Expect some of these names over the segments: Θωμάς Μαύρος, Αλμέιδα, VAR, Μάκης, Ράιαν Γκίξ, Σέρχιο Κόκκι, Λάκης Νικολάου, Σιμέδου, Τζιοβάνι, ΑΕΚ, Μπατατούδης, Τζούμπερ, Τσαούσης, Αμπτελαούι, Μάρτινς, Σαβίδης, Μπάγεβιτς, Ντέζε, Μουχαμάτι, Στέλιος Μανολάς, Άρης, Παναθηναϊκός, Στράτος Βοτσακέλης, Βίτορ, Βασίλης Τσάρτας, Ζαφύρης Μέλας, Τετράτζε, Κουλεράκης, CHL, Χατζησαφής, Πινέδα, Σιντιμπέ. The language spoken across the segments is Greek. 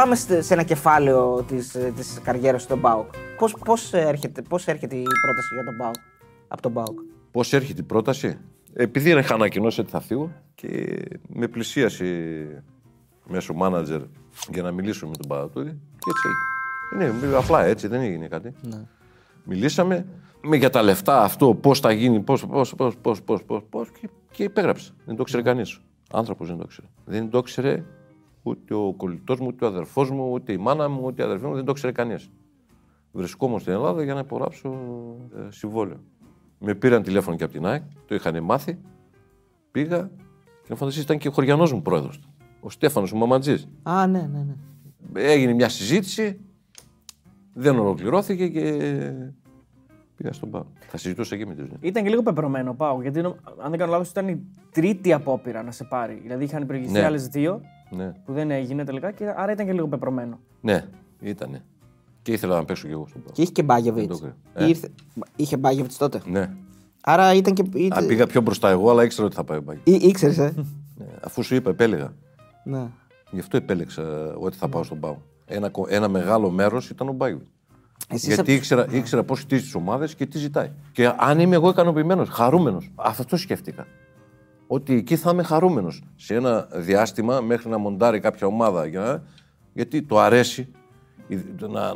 πάμε σε ένα κεφάλαιο της καριέρας στον ΠΑΟΚ. Πώς έρχεται η πρόταση για τον ΠΑΟΚ, από τον ΠΑΟΚ? Πώς έρχεται η πρόταση? Επειδή είχα ανακοινώσει ότι θα φύγω και με πλησίασε μέσω μάνατζερ για να μιλήσουμε με τον Παρατούρη και έτσι έγινε. Είναι απλά έτσι, δεν έγινε κάτι. Ναι. Μιλήσαμε για τα λεφτά, αυτό πώς θα γίνει, πώς και υπέγραψε. Δεν το ξέρει κανείς. Άνθρωπος δεν το ξέρει. Δεν το ξέρει ούτε ο κολλητός μου, ούτε ο αδερφός μου, ούτε η μάνα μου, ούτε η αδερφή μου, δεν το ξέρει κανείς. Βρισκόμουν στην Ελλάδα για να υπογράψω συμβόλαιο. Με πήραν τηλέφωνο και από την ΑΕΚ, το είχαν μάθει, πήγα και να φανταστείς ήταν και ο χωριανός μου πρόεδρος, ο Στέφανος, ο Μαματζής. Α, ναι, ναι, ναι. Έγινε μια συζήτηση, δεν ολοκληρώθηκε και πήγα στον ΠΑΟΚ. Θα συζητούσα και με τους. Ήταν και λίγο πεπρωμένο ο ΠΑΟΚ, γιατί αν δεν κάνω λάθος ήταν η τρίτη απόπειρα να σε πάρει. Δηλαδή είχαν προηγηθεί άλλες δύο που δεν έγινε τελικά, και άρα ήταν και λίγο πεπρωμένο. Ναι, ήτανε. Και ήθελα να παίξω κι εγώ στον ΠΑΟΚ. Και είχε και Μπάγεβιτς. Είχε Μπάγεβιτς τότε. Ναι. Άρα ήταν και. Πήγα πιο μπροστά εγώ, αλλά ήξερα ότι θα πάει ο Μπάγεβιτς. Ήξερες, Ναι. Αφού σου είπα, επέλεγα. Ναι. Γι' αυτό επέλεξα ότι θα πάω στον ΠΑΟΚ. Ένα μεγάλο μέρος ήταν ο Μπάγεβιτς. Γιατί ήξερα πώς χτίζει τις ομάδες και τι ζητάει. Και αν είμαι εγώ ικανοποιημένος, χαρούμενος. Αυτό σκέφτηκα. Ότι εκεί θα είμαι χαρούμενος σε ένα διάστημα μέχρι να μοντάρει κάποια ομάδα. Γιατί το αρέσει.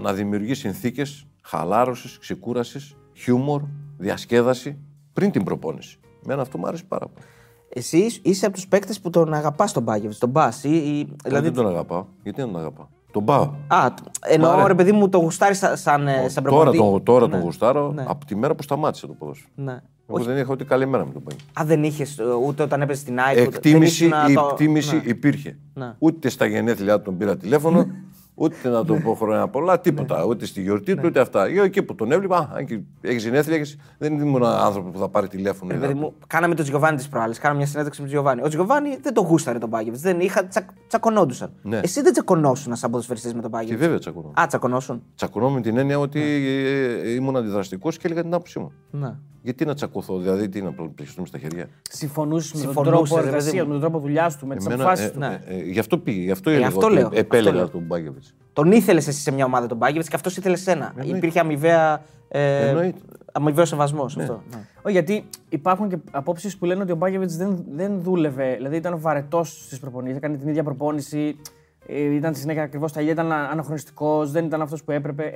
Να δημιουργεί συνθήκες χαλάρωσης, ξεκούρασης, χιούμορ, διασκέδαση πριν την προπόνηση. Μένα αυτό μου άρεσε πάρα πολύ. Εσύ είσαι από τους παίκτες που τον αγαπάς τον Μπάγεβιτς, τον πας. Δηλαδή... Δεν τον αγαπάω. Γιατί δεν τον αγαπάω? Τον πάω. Εννοώ ρε παιδί μου, τον γουστάρεις σαν προπονητή. Τώρα τον γουστάρω από τη μέρα που σταμάτησε το ποδόσφαιρο. Ναι. Εγώ δεν είχα ούτε καλή μέρα με τον Μπάγεβιτς. Δεν είχες ούτε όταν έπαιζες στην ΑΕΚ? Εκτίμηση υπήρχε. Ούτε στα γενέθλιά του τον πήρα τηλέφωνο. Ούτε να το πω χρόνια πολλά, τίποτα. Ούτε στη γιορτή του, ούτε αυτά. Ή εκεί που τον έβλεπα, αν και έχει συνέθλια, δεν ήμουν άνθρωπο που θα πάρει τηλέφωνο. Κάναμε τον Τζιοβάνι τις προάλλες, κάναμε μια συνέντευξη με τον Τζιοβάνι. Ο Τζιοβάνι δεν τον γούσταρε τον Μπάγεβιτς, δεν είχα, τσακωνόντουσαν. Ναι. Εσύ δεν τσακωνόσουν σαν ποδοσφαιριστής με τον Μπάγεβιτς? Βέβαια τσακωνόμουν. Τσακωνόμουν με την έννοια ότι ήμουν αντιδραστικός και έλεγα την άποψή μου. Ναι. Γιατί να τσακωθώ, δηλαδή τι να πληκτρούμε στα χέρια? Συμφωνούσε με τον τρόπο εργασίας, με τον τρόπο δουλειάς του, με τις αποφάσεις του. Γι' αυτό πήγε, γι' αυτό επέλεγα τον Μπάγεβιτς. Τον ήθελες εσύ σε μια ομάδα τον Μπάγεβιτς και αυτός ήθελε σένα. Υπήρχε αμοιβαίος σεβασμός αυτό. Γιατί υπάρχουν και απόψεις που λένε ότι ο Μπάγεβιτς δεν δούλευε, δηλαδή ήταν βαρετός στις προπονήσεις, έκανε την ίδια προπόνηση, ήταν συνέχεια ακριβώς τα ίδια, ήταν αναχρονιστικός, δεν ήταν αυτός που έπρεπε.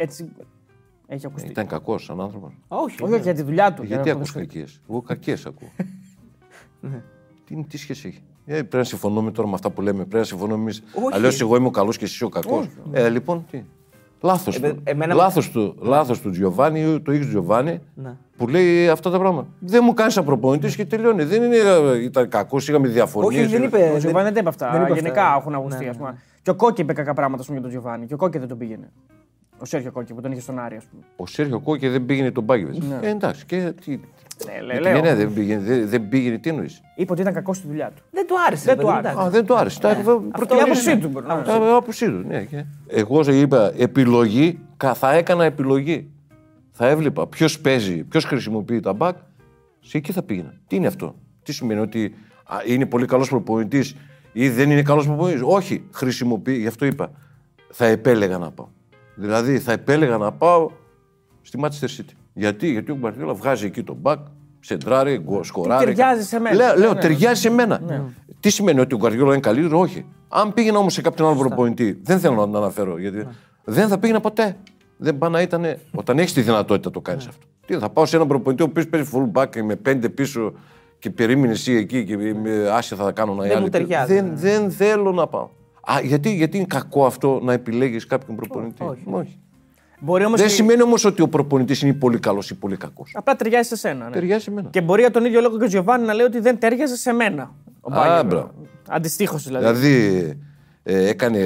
Ήταν κακός σαν άνθρωπος? Όχι, για τη δουλειά του. Γιατί ακούς κακίες? Εγώ κακίες ακούω. Τι σχέση έχει? Πρέπει να συμφωνούμε τώρα με αυτά που λέμε. Πρέπει να συμφωνούμε εμείς. Αλλιώς εγώ είμαι ο καλός και εσύ ο κακός. Λοιπόν, τι. Λάθος του Τζιοβάνι, το X Τζιοβάνι, που λέει αυτά τα πράγματα. Δεν μου κάνει σαν προπονητής και τελειώνει. Δεν ήταν κακός, είχαμε διαφωνίες. Όχι, δεν είπε. Ο Τζιοβάνι δεν είπε αυτά. Γενικά έχουν αγωνιστεί. Και ο Κόκκι είπε κακά πράγματα για τον Τζιοβάνι. Και ο Κόκκι δεν τον πήγαινε. Ο Σέρχιο Κόκκι που τον είχε στον Άρη, ας πούμε. Ο Σέρχιο Κόκκι δεν πήγαινε τον Μπάγεβιτς. Ναι. Εντάξει, και. Ναι, δεν πήγαινε, τι εννοείς? Είπε ότι ήταν κακός στη δουλειά του. Δεν του άρεσε. Δεν του άρεσε. Η άποψή του. Εγώ είπα επιλογή, θα έκανα επιλογή. Θα έβλεπα ποιος παίζει, ποιος χρησιμοποιεί τα μπακ, σε εκεί θα πήγαινα. Τι είναι αυτό? Τι σημαίνει ότι είναι πολύ καλός προπονητής ή δεν είναι καλός προπονητής? Όχι, χρησιμοποιεί, γι' αυτό είπα. Θα επέλεγα να πάω. Δηλαδή θα επέλεγα να πάω στη Manchester City. Γιατί ο Γκουαρδιόλα βγάζει εκεί τον μπακ, σεντράρει, σκοράρει. Ταιριάζει σε μένα. Λέω, ταιριάζει σε μένα. Ναι. Τι σημαίνει ότι ο Γκουαρδιόλα είναι καλύτερο? Όχι. Αν πήγαινα όμως σε κάποιον άλλο προπονητή, δεν θέλω να τον αναφέρω, γιατί δεν θα πήγαινα ποτέ. Δεν πάει να ήταν. Όταν έχεις τη δυνατότητα το κάνεις αυτό. Τι θα πάω σε έναν προπονητή που παίζει full back με 5 πίσω και περίμενε εσύ εκεί και άσε θα κάνω να είναι. Δεν θέλω να πάω. Γιατί είναι κακό αυτό να επιλέγεις κάποιον προπονητή? Όχι. Δεν σημαίνει όμως ότι ο προπονητής είναι πολύ καλός ή πολύ κακός. Απλά ταιριάζει σε σένα. Ναι. Ταιριάζει σε μένα. Και μπορεί για τον ίδιο λόγο και ο Τζιοβάνι να λέει ότι δεν ταιριάζει σε μένα. Αντιστοίχως δηλαδή. Δηλαδή έκανε.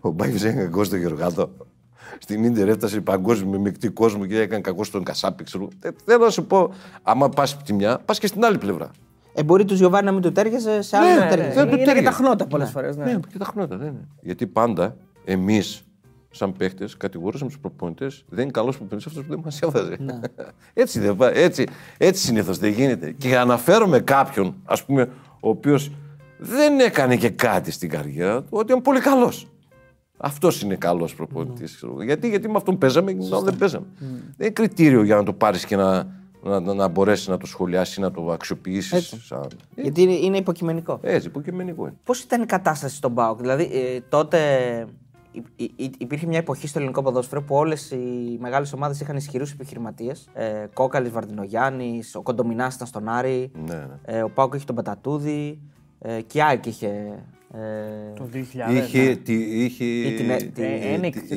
Ο Μπάγεβιτς έκανε κακό στον Γεωργάτο. Στην Ίντερ έφτασε παγκόσμιο με μεικτή κόσμο και έκανε κακό στον Κασάπη. Θέλω να σου πω, άμα πας από τη μια, πας και στην άλλη πλευρά. Μπορεί του Γιωβάνι να μην του τέριαζε, σε άλλου τέριαζε. Είναι και τα χνότα πολλές φορές. Ναι, και τα χνότα, δεν είναι. Γιατί πάντα εμείς, σαν παίχτες, κατηγορούσαμε τους προπονητές. Δεν είναι καλός προπονητής αυτός που δεν μας έβαζε. Έτσι συνήθως δεν γίνεται. Και αναφέρομαι κάποιον, ας πούμε, ο οποίος δεν έκανε και κάτι στην καριέρα του, ότι είναι πολύ καλός. Αυτός είναι καλός προπονητής. Mm. Γιατί με αυτόν παίζαμε, δεν παίζαμε. Mm. Δεν είναι κριτήριο για να το πάρεις και να μπορέσεις να το σχολιάσεις ή να το αξιοποιήσεις. Σαν... Γιατί είναι υποκειμενικό. Έτσι, υποκειμενικό είναι. Πώς ήταν η κατάσταση στον ΠΑΟΚ? Δηλαδή τότε υπήρχε μια εποχή στο ελληνικό ποδόσφαιρο που όλες οι μεγάλες ομάδες είχαν ισχυρούς επιχειρηματίες. Κόκαλης, Βαρδινογιάννης, ο Κοντομινάς ήταν στον Άρη, ναι, ναι. Ο ΠΑΟΚ είχε τον Πατατούδη και η ΑΕΚ είχε. Το 2000.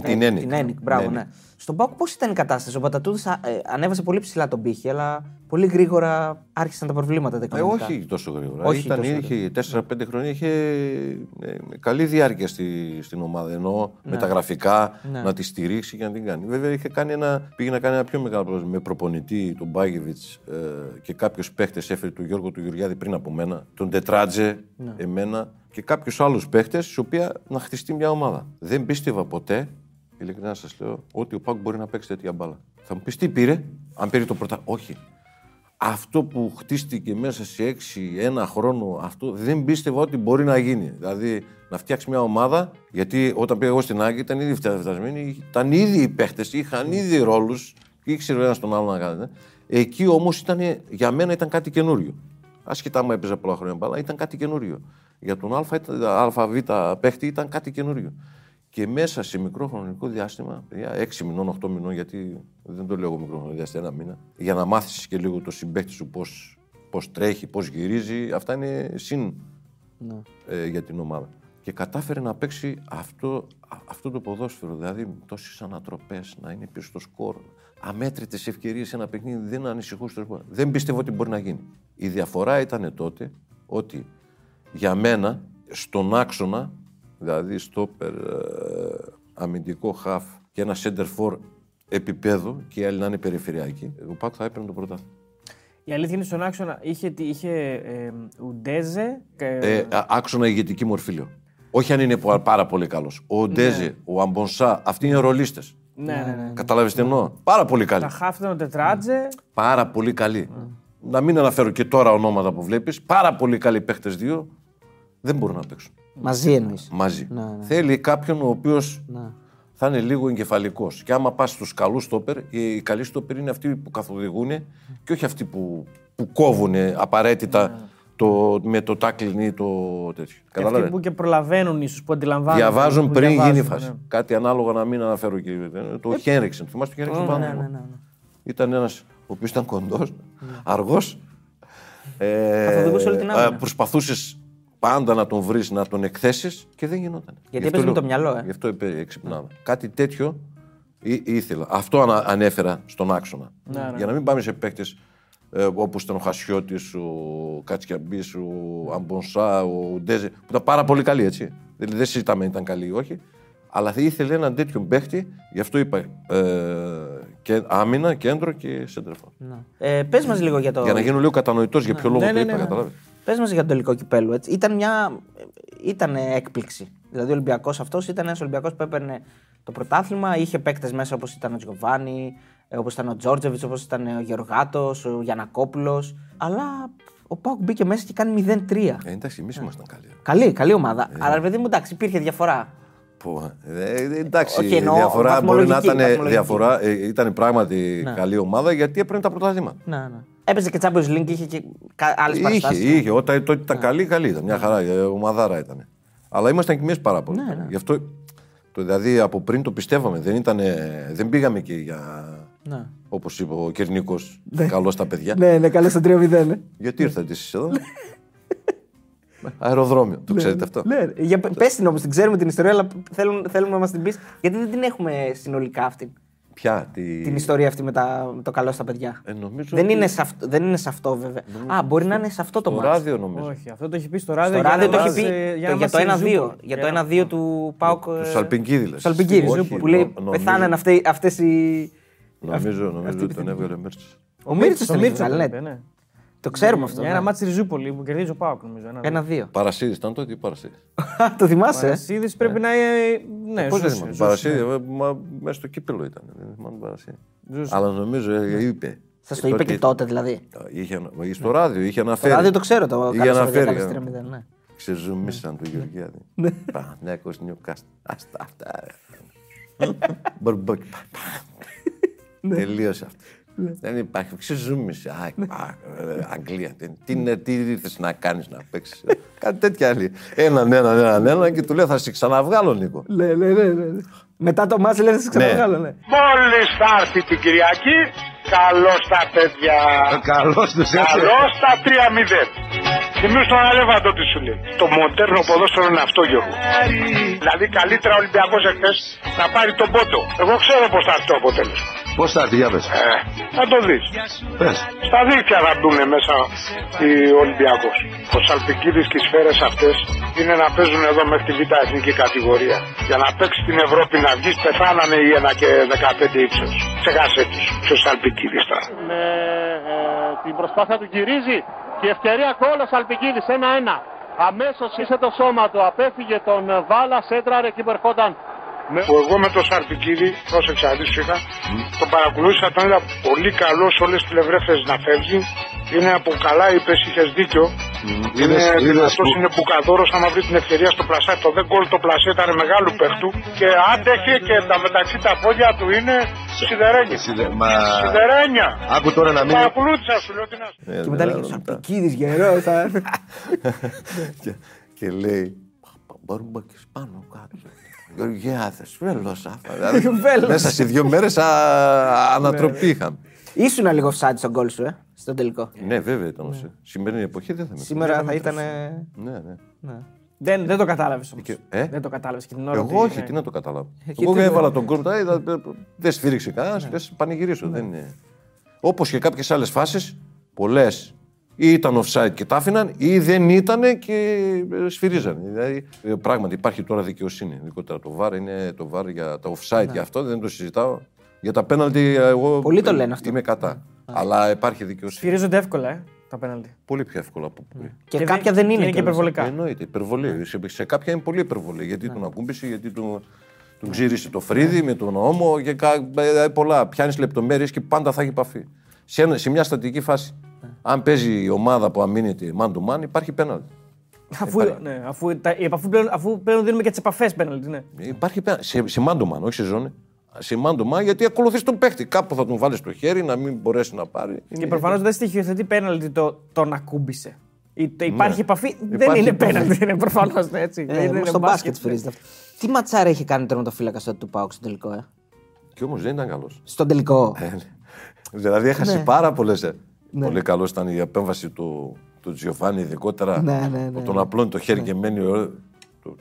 Την ΕΝΙΚ, μπράβο, ναι. Στον ΠΑΟΚ πώς ήταν η κατάσταση? Ο Πατατούδης ανέβασε πολύ ψηλά τον πύχη, αλλά πολύ γρήγορα άρχισαν τα προβλήματα τα οικονομικά. Όχι τόσο γρήγορα. Είχε 4-5 χρόνια, είχε καλή διάρκεια στην ομάδα. Ενώ μεταγραφικά να τη στηρίξει και να την κάνει. Βέβαια πήγε να κάνει ένα πιο μεγάλο πρόβλημα με προπονητή, τον Μπάγεβιτς και κάποιους παίχτες έφερε του Γιώργου του Γεωργιάδη πριν από μένα, τον Τετράτζε, εμένα και κάποιους άλλους παίχτες, στους οποίους να χτιστεί μια ομάδα. Δεν πίστευα ποτέ. Ειλικρινά σας λέω ότι ο ΠΑΟΚ μπορεί να παίξει τέτοια μπάλα. Θα μου πεις τι πήρε, αν πήρε το πρωτάθλημα. Όχι. Αυτό που χτίστηκε μέσα σε ένα χρόνο, αυτό δεν πίστευα ότι μπορεί να γίνει. Δηλαδή να φτιάξει μια ομάδα, γιατί όταν πήγα εγώ στην ΑΕΚ ήταν ήδη φτιαγμένη, ήταν ήδη οι παίχτες, είχαν ήδη ρόλους και ήξερε ο ένας τον άλλο να κάνει. Εκεί όμως για μένα ήταν κάτι καινούριο. Ασχετά αν έπαιζα πολλά χρόνια μπάλα, ήταν κάτι καινούριο. Για τον ΑΒ παίχτη ήταν κάτι καινούριο. Και μέσα σε μικρό χρονικό διάστημα, 6 μηνών, 8 μηνών, γιατί δεν το λέω εγώ μικρό χρονικό διάστημα, ένα μήνα, για να μάθεις και λίγο το συμπαίχτη σου πώς τρέχει, πώς γυρίζει, αυτά είναι συν για την ομάδα. Και κατάφερε να παίξει αυτό το ποδόσφαιρο, δηλαδή τόσες ανατροπές, να είναι πίσω στο σκορ, αμέτρητες ευκαιρίες σε ένα παιχνίδι, δεν ανησυχούσε το σκορ. Δεν πιστεύω ότι μπορεί να γίνει. Η διαφορά ήταν τότε ότι για μένα στον άξονα, δηλαδή στόπερ, αμυντικό χαφ και ένα center for επίπεδο και οι άλλοι να είναι περιφερειακοί, ο ΠΑΟΚ θα έπαιρνε το πρωτάθλημα. Η αλήθεια είναι στον άξονα είχε ο Ντέζε... Άξονα ηγετική μορφή λέω. Όχι αν είναι πάρα πολύ καλός. Ο Ντέζε, ναι. Ο Αμπονσά, αυτοί είναι ρολίστες. Ναι. Καταλάβεις τι εννοώ. Πάρα πολύ καλή. Τα χαφ ήταν ο Τετράτζε. Πάρα πολύ καλή. Ναι. Να μην αναφέρω και τώρα ονόματα που βλέπεις. Πάρα πολύ καλοί παίχτες δύο. Δεν μπορούν να παίξουν. Μαζί εννοείς. Μαζί. Ναι. Θέλει κάποιον ο οποίος θα είναι λίγο εγκεφαλικός. Και άμα πας στους καλούς στόπερ, οι καλοί στόπερ είναι αυτοί που καθοδηγούν και όχι αυτοί που κόβουν απαραίτητα με το τάκλιν ή το τέτοιο. Καταλάβαινε. Αυτοί που και προλαβαίνουν ίσως, που αντιλαμβάνουν. Διαβάζουν πριν γίνει η φάση. Ναι. Κάτι ανάλογο να μην αναφέρω και το Χένριξεν. Θυμάστε το Χένριξεν πάνω. Ήταν ένας ο οποίος ήταν κοντός, αργός. Καθοδηγούσε όλη την άμυνα. Προσπαθούσες πάντα να τον βρεις, να τον εκθέσεις και δεν γινόταν. Γιατί έπαιζε με το μυαλό, Γι' αυτό εξυπνάμε. Κάτι τέτοιο ήθελα. Αυτό ανέφερα στον άξονα. Ναι. Για να μην πάμε σε παίκτες όπως ήταν ο Χασιώτης, ο Κατσιαμπής, ο Αμπονσά, ο Ντέζε, που ήταν πάρα πολύ καλοί, έτσι. Δηλαδή δεν συζητάμε αν ήταν καλοί ή όχι. Αλλά ήθελε έναν τέτοιο παίκτη, γι' αυτό είπα και άμυνα, κέντρο και σέντρεφα. Πες μας λίγο για το. Για να γίνω λίγο κατανοητός για ποιο λόγο το είπα, καταλάβεις. Πες μας για το τελικό κυπέλλου. Ήταν έκπληξη. Δηλαδή ο Ολυμπιακός αυτός ήταν ένας Ολυμπιακός που έπαιρνε το πρωτάθλημα. Είχε παίκτες μέσα όπως ήταν ο Τζιοβάνι, όπως ήταν ο Τζόρτζεβιτς, όπως ήταν ο Γεωργάτος, ο Γιαννακόπουλος. Αλλά ο ΠΑΟΚ μπήκε μέσα και κάνει 0-3. Εντάξει, εμείς ήμασταν καλοί. Καλή ομάδα. Αλλά παιδί μου, εντάξει, υπήρχε διαφορά. Εντάξει, η διαφορά μπορεί να ήταν διαφορά. Ήταν πράγματι καλή ομάδα γιατί έπαιρνε τα πρωτάθλημα. Έπαιζε και Champions League, είχε και άλλες παραστάσεις. Είχε. Όταν τότε ήταν καλή ήταν. Μια χαρά, ομαδάρα ήταν. Αλλά ήμασταν κι εμείς πάρα πολύ. Γι' αυτό, δηλαδή από πριν το πιστεύαμε. Δεν πήγαμε και για... Όπως είπε ο Κερνίκος, καλός στα παιδιά. Ναι, καλός στα 3-0. Γιατί ήρθατε εσείς εδώ? Αεροδρόμιο, το ξέρετε αυτό? Πες την όμως, την ξέρουμε την ιστορία, αλλά θέλουμε να μας την πεις. Γιατί δεν την έχουμε συνολικά αυτή. Ποια, την ιστορία αυτή με το καλό στα παιδιά. Δεν είναι σε αυτό βέβαια. Μπορεί να είναι σε αυτό το μάτι. Στο ράδιο νομίζω. Όχι, αυτό το έχει πει στο ράδιο. Στο ράδιο το έχει πει για το 1-2 του ΠΑΟΚ. Του Σαλπιγγίδη λες. Που λέει πεθάναν αυτές οι... Νομίζω ότι τον έβγαλε ο Μίρτσος. Ο Μίρτσος τον έβγαλε. Το ξέρουμε αυτό. Ένα μάτι Ριζούπολη που κερδίζει ο ΠΑΟΚ νομίζω. 1-2. Παρασύδης ήταν τότε ή Παρασύδης? Το θυμάσαι. Παρασύδης πρέπει να είναι. Πώς δεν θυμάμαι. Παρασύδης μέσα στο κύπελλο ήταν. Δεν θυμάμαι Παρασύδη. Αλλά νομίζω είπε. Σας το είπε και τότε δηλαδή. Στο ράδιο είχε αναφέρει. Το ράδιο το ξέρω. Είχε αναφέρει. ξεζουμίσαν του Γεωργιάδη. Παναθηναϊκός Νιουκάστλ. Αυτά, Μπορμπόκι. Τελείωσε αυτό. Δεν υπάρχει ξεζούμιση. Αγγλία. Τι ήρθες να κάνεις, να παίξεις. Κάτι τέτοια άλλη. Έναν και του λέω θα σε ξαναβγάλω, Νίκο. Μετά το μάτς λέει θα σε ξαναβγάλω. Μόλις θα έρθει την Κυριακή, καλώς τα παιδιά. Καλώς τα 3-0. Θυμίως τον Αλεύαντο τι σου λέει. Το μοντέρνο ποδόσφαιρο είναι αυτό, Γιώργο. Δηλαδή καλύτερα ο Ολυμπιακός εχθές να πάρει τον πόντο. Εγώ ξέρω πώς θα έρθει το αποτέλεσμα. Πώς θα έρθει, για πες. Θα το δεις. Πες. Στα δίκτυα θα μπουν μέσα οι Ολυμπιακός. Ο Σαλπιγγίδης και οι σφαίρες αυτές είναι να παίζουν εδώ μέχρι τη β' εθνική κατηγορία. Για να παίξει την Ευρώπη να βγεις πεθάνανε οι 1 και 15 ύψος. Ξεχάσε τους. Ο Σαλπιγγίδης τώρα. Με την προσπάθεια του γυρίζει. Η ευκαιρία κόλλα Σαλπιγγίδης 1-1. Αμέσως είσαι το σώμα του. Απέφυγε τον Βάλα, σέντραρε και υπερχόταν. Εγώ με τον Σαλπιγγίδη, πρόσεξα αντίστοιχα, τον παρακολούθησα. Τον είδα πολύ καλό σε όλες τις πλευρές να φεύγει. Είναι από καλά, είπες, είχες δίκιο. Είναι δυνατός, είναι μπουκαδόρος. Άμα βρει την ευκαιρία στο πλασέ, το δεν γκολ το πλασέ ήταν μεγάλου παίχτου. Και άντεχε και τα μεταξύ τα πόδια του είναι σιδερένια. Σιδερένια. Άκου τώρα να μην. Παρακολούθησα, σου λέω την αστυνομία. Και μετά λέει Σαλπιγγίδης γερός. Και λέει μπορούμε και πάνω κάτω. Γεωργιάδες, βέλος άφα. Μέσα σε 2 μέρες ανατροπή είχαμε. Ήσουν λίγο offside στον γκολ σου, στον τελικό. Ναι, βέβαια ήταν. Σημερινή εποχή δεν θα μετρήσει. Σήμερα θα ήταν. Ναι. Δεν το κατάλαβες όμως. Δεν το κατάλαβες και την ώρα. Εγώ όχι, τι να το κατάλαβα. Εγώ έβαλα τον γκολ, δεν σφύριξε κανένας, λες πανηγυρίσω. Όπως και κάποιες άλλες φάσεις, πολλές ή ήταν offside και τα άφηναν, ή δεν ήταν και σφυρίζαν. Δηλαδή, πράγματι υπάρχει τώρα δικαιοσύνη. Ειδικότερα το VAR είναι το VAR για τα offside, γι' αυτό δεν το συζητάω. Για τα πέναλτι, εγώ πολύ το λένε αυτό. Είμαι κατά. Αλλά υπάρχει δικαιοσύνη. Σφυρίζονται εύκολα, τα πέναλτι. Πολύ πιο εύκολα από πριν. Και κάποια δεν είναι. Είναι και υπερβολικά. Εννοείται. Υπερβολή. Σε κάποια είναι πολύ υπερβολή. Γιατί τον ακούμπησε, γιατί τον ξύρισε το φρύδι με τον ώμο και πολλά. Πιάνει λεπτομέρειες και πάντα θα έχει επαφή. Σε μια στατική φάση. Αν παίζει η ομάδα που αμήνεται man to man, υπάρχει πέναλτι. Αφού πλέον δίνουμε και τις επαφές πέναλτι, ναι. Υπάρχει πέναλτι. Σε man to man, όχι σε ζώνη. Σε man to man, γιατί ακολουθείς τον παίχτη. Κάπου θα τον βάλεις στο χέρι, να μην μπορέσει να πάρει. Και προφανώς δεν στοιχειοθετεί πέναλτι τον ακούμπησε. Υπάρχει επαφή, δεν είναι πέναλτι, είναι προφανώς έτσι. Στο μπάσκετ φυρίζεται αυτό. Τι ματσάρα έχει κάνει τερματοφύλακας του ΠΑΟΚ στον τελικό. Και όμως δεν ήταν καλός. Στον τελικό. Δηλαδή έχασε πάρα πολλές. Ναι. Πολύ καλός ήταν η επέμβαση του Τζιοβάνι, ειδικότερα. Ναι. Τον απλώνει το χέρι και μένει.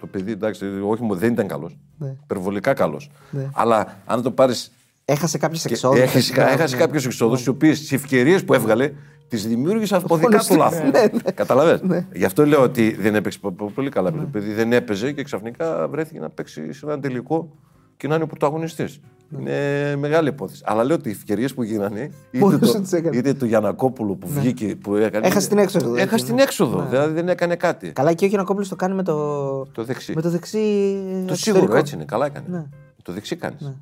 Το παιδί, εντάξει, όχι μόνο δεν ήταν καλός. Ναι. Υπερβολικά καλός. Ναι. Αλλά αν το πάρεις. Έχασε κάποιες εξόδους. Έχασε κάποιες εξόδους, οι οποίες τις ευκαιρίες που έβγαλε τις δημιούργησε από δικά του λάθη. Καταλαβαίνεις. Ναι. Γι' αυτό λέω ότι δεν έπαιξε πολύ καλά. Ναι. Το παιδί δεν έπαιζε και ξαφνικά βρέθηκε να παίξει σε έναν τελικό και να είναι ο πρωταγωνιστής. Είναι μεγάλη υπόθεση. Αλλά λέω ότι οι ευκαιρίες που γίνανε. Είτε του Γιαννακόπουλου που βγήκε. Έχασε την έξοδο. Έχασε την έξοδο. Δηλαδή δεν έκανε κάτι. Καλά, και ο Γιαννακόπουλος το κάνει με το δεξί. Το σίγουρο έτσι είναι. Καλά έκανε. Το δεξί κάνεις.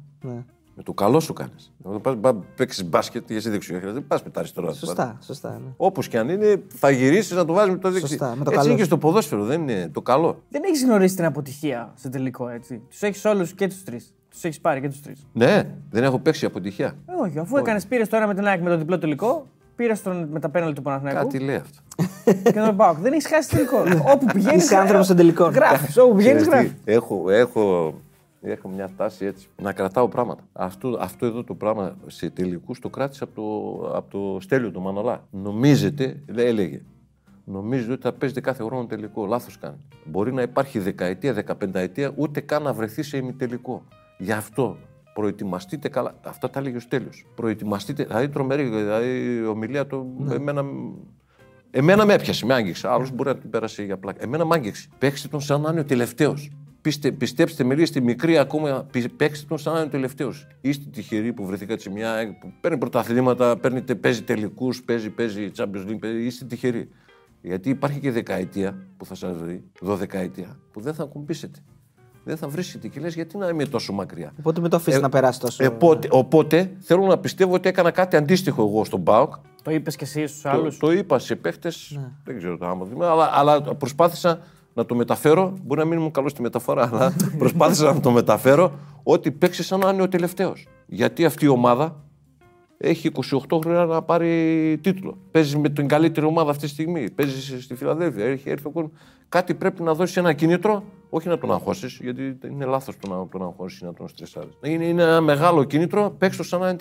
Με το καλό σου κάνεις. Όταν παίξεις μπάσκετ, εσύ δεξιό χέρι, δεν πας με τα αριστερά. Σωστά. Όπως και αν είναι, θα γυρίσεις να το βάζεις με το δεξί. Έτσι είναι και στο ποδόσφαιρο, δεν είναι το καλό. Δεν έχεις γνωρίσει την αποτυχία σε τελικό έτσι. Τους έχεις όλους και τους τρεις. Τους έχεις πάρει και τους τρεις. Ναι, δεν έχω παίξει αποτυχία. Όχι, αφού έκανες πήρες το 1 με την ΑΕΚ με το διπλό τελικό, πήρες τον με τα πέναλτι του Παναθηναϊκού. Κάτι λέει αυτό. Και τον ΠΑΟΚ. Δεν έχεις χάσει τελικό. Όπου πηγαίνεις. Είσαι άνθρωπος των τελικών. Γράφεις. Όπου πηγαίνεις, γράφεις. Έχω μια τάση έτσι. Να κρατάω πράγματα. Αυτό εδώ το πράγμα σε τελικούς το κράτησε από το Στέλιο του Μανολά. Νομίζετε, έλεγε. Νομίζετε ότι θα παίζετε κάθε χρόνο τελικό. Λάθος κάνει. Μπορεί να υπάρχει δεκαετία, 15ετία, ούτε καν να βρεθεί σε ημιτελικό. Γι' αυτό προετοιμαστείτε καλά. Αυτά τα έλεγε ο Στέλιος. Προετοιμαστείτε. Δηλαδή τρομερή, η ομιλία του. Ναι. Εμένα με έπιασε, με άγγιξε. Άλλος μπορεί να την πέρασε για πλάκα. Εμένα με άγγιξε. Παίξτε τον σαν να είναι ο τελευταίος. Πιστέψτε με, είστε μικροί ακόμα. Παίξτε τον σαν να είναι ο τελευταίος. Είστε τυχεροί που βρεθήκατε σε μια. Που παίρνει πρωταθλήματα, παίζει τελικούς, παίζει Champions League. Είστε τυχεροί. Γιατί υπάρχει και δεκαετία που θα σας βρει, 12ετία, που δεν θα κουμπίσετε. Δεν θα βρίσκεται και λες γιατί να είμαι τόσο μακριά. Οπότε με το αφήσεις να περάσει τόσο. Οπότε θέλω να πιστεύω ότι έκανα κάτι αντίστοιχο εγώ στον ΠΑΟΚ. Το είπες και εσύ στους άλλους. Το είπα σε παίχτες. Ναι. Δεν ξέρω το άμα. Αλλά προσπάθησα να το μεταφέρω. Μπορεί να μην ήμουν καλό στη μεταφορά, αλλά προσπάθησα να το μεταφέρω. Ότι παίξει σαν να είναι ο τελευταίος. Γιατί αυτή η ομάδα έχει 28 χρόνια να πάρει τίτλο. Παίζει με την καλύτερη ομάδα αυτή τη στιγμή. Παίζει στη Φιλαδέλφια. Έχει έρθει ο κόσμος. Κάτι πρέπει να δώσει ένα κίνητρο, όχι να τον αγχώσεις, γιατί είναι λάθος το να αγχώσεις ή να τον στρεσάρεις. Είναι ένα μεγάλο κίνητρο, παίξω σαν να είναι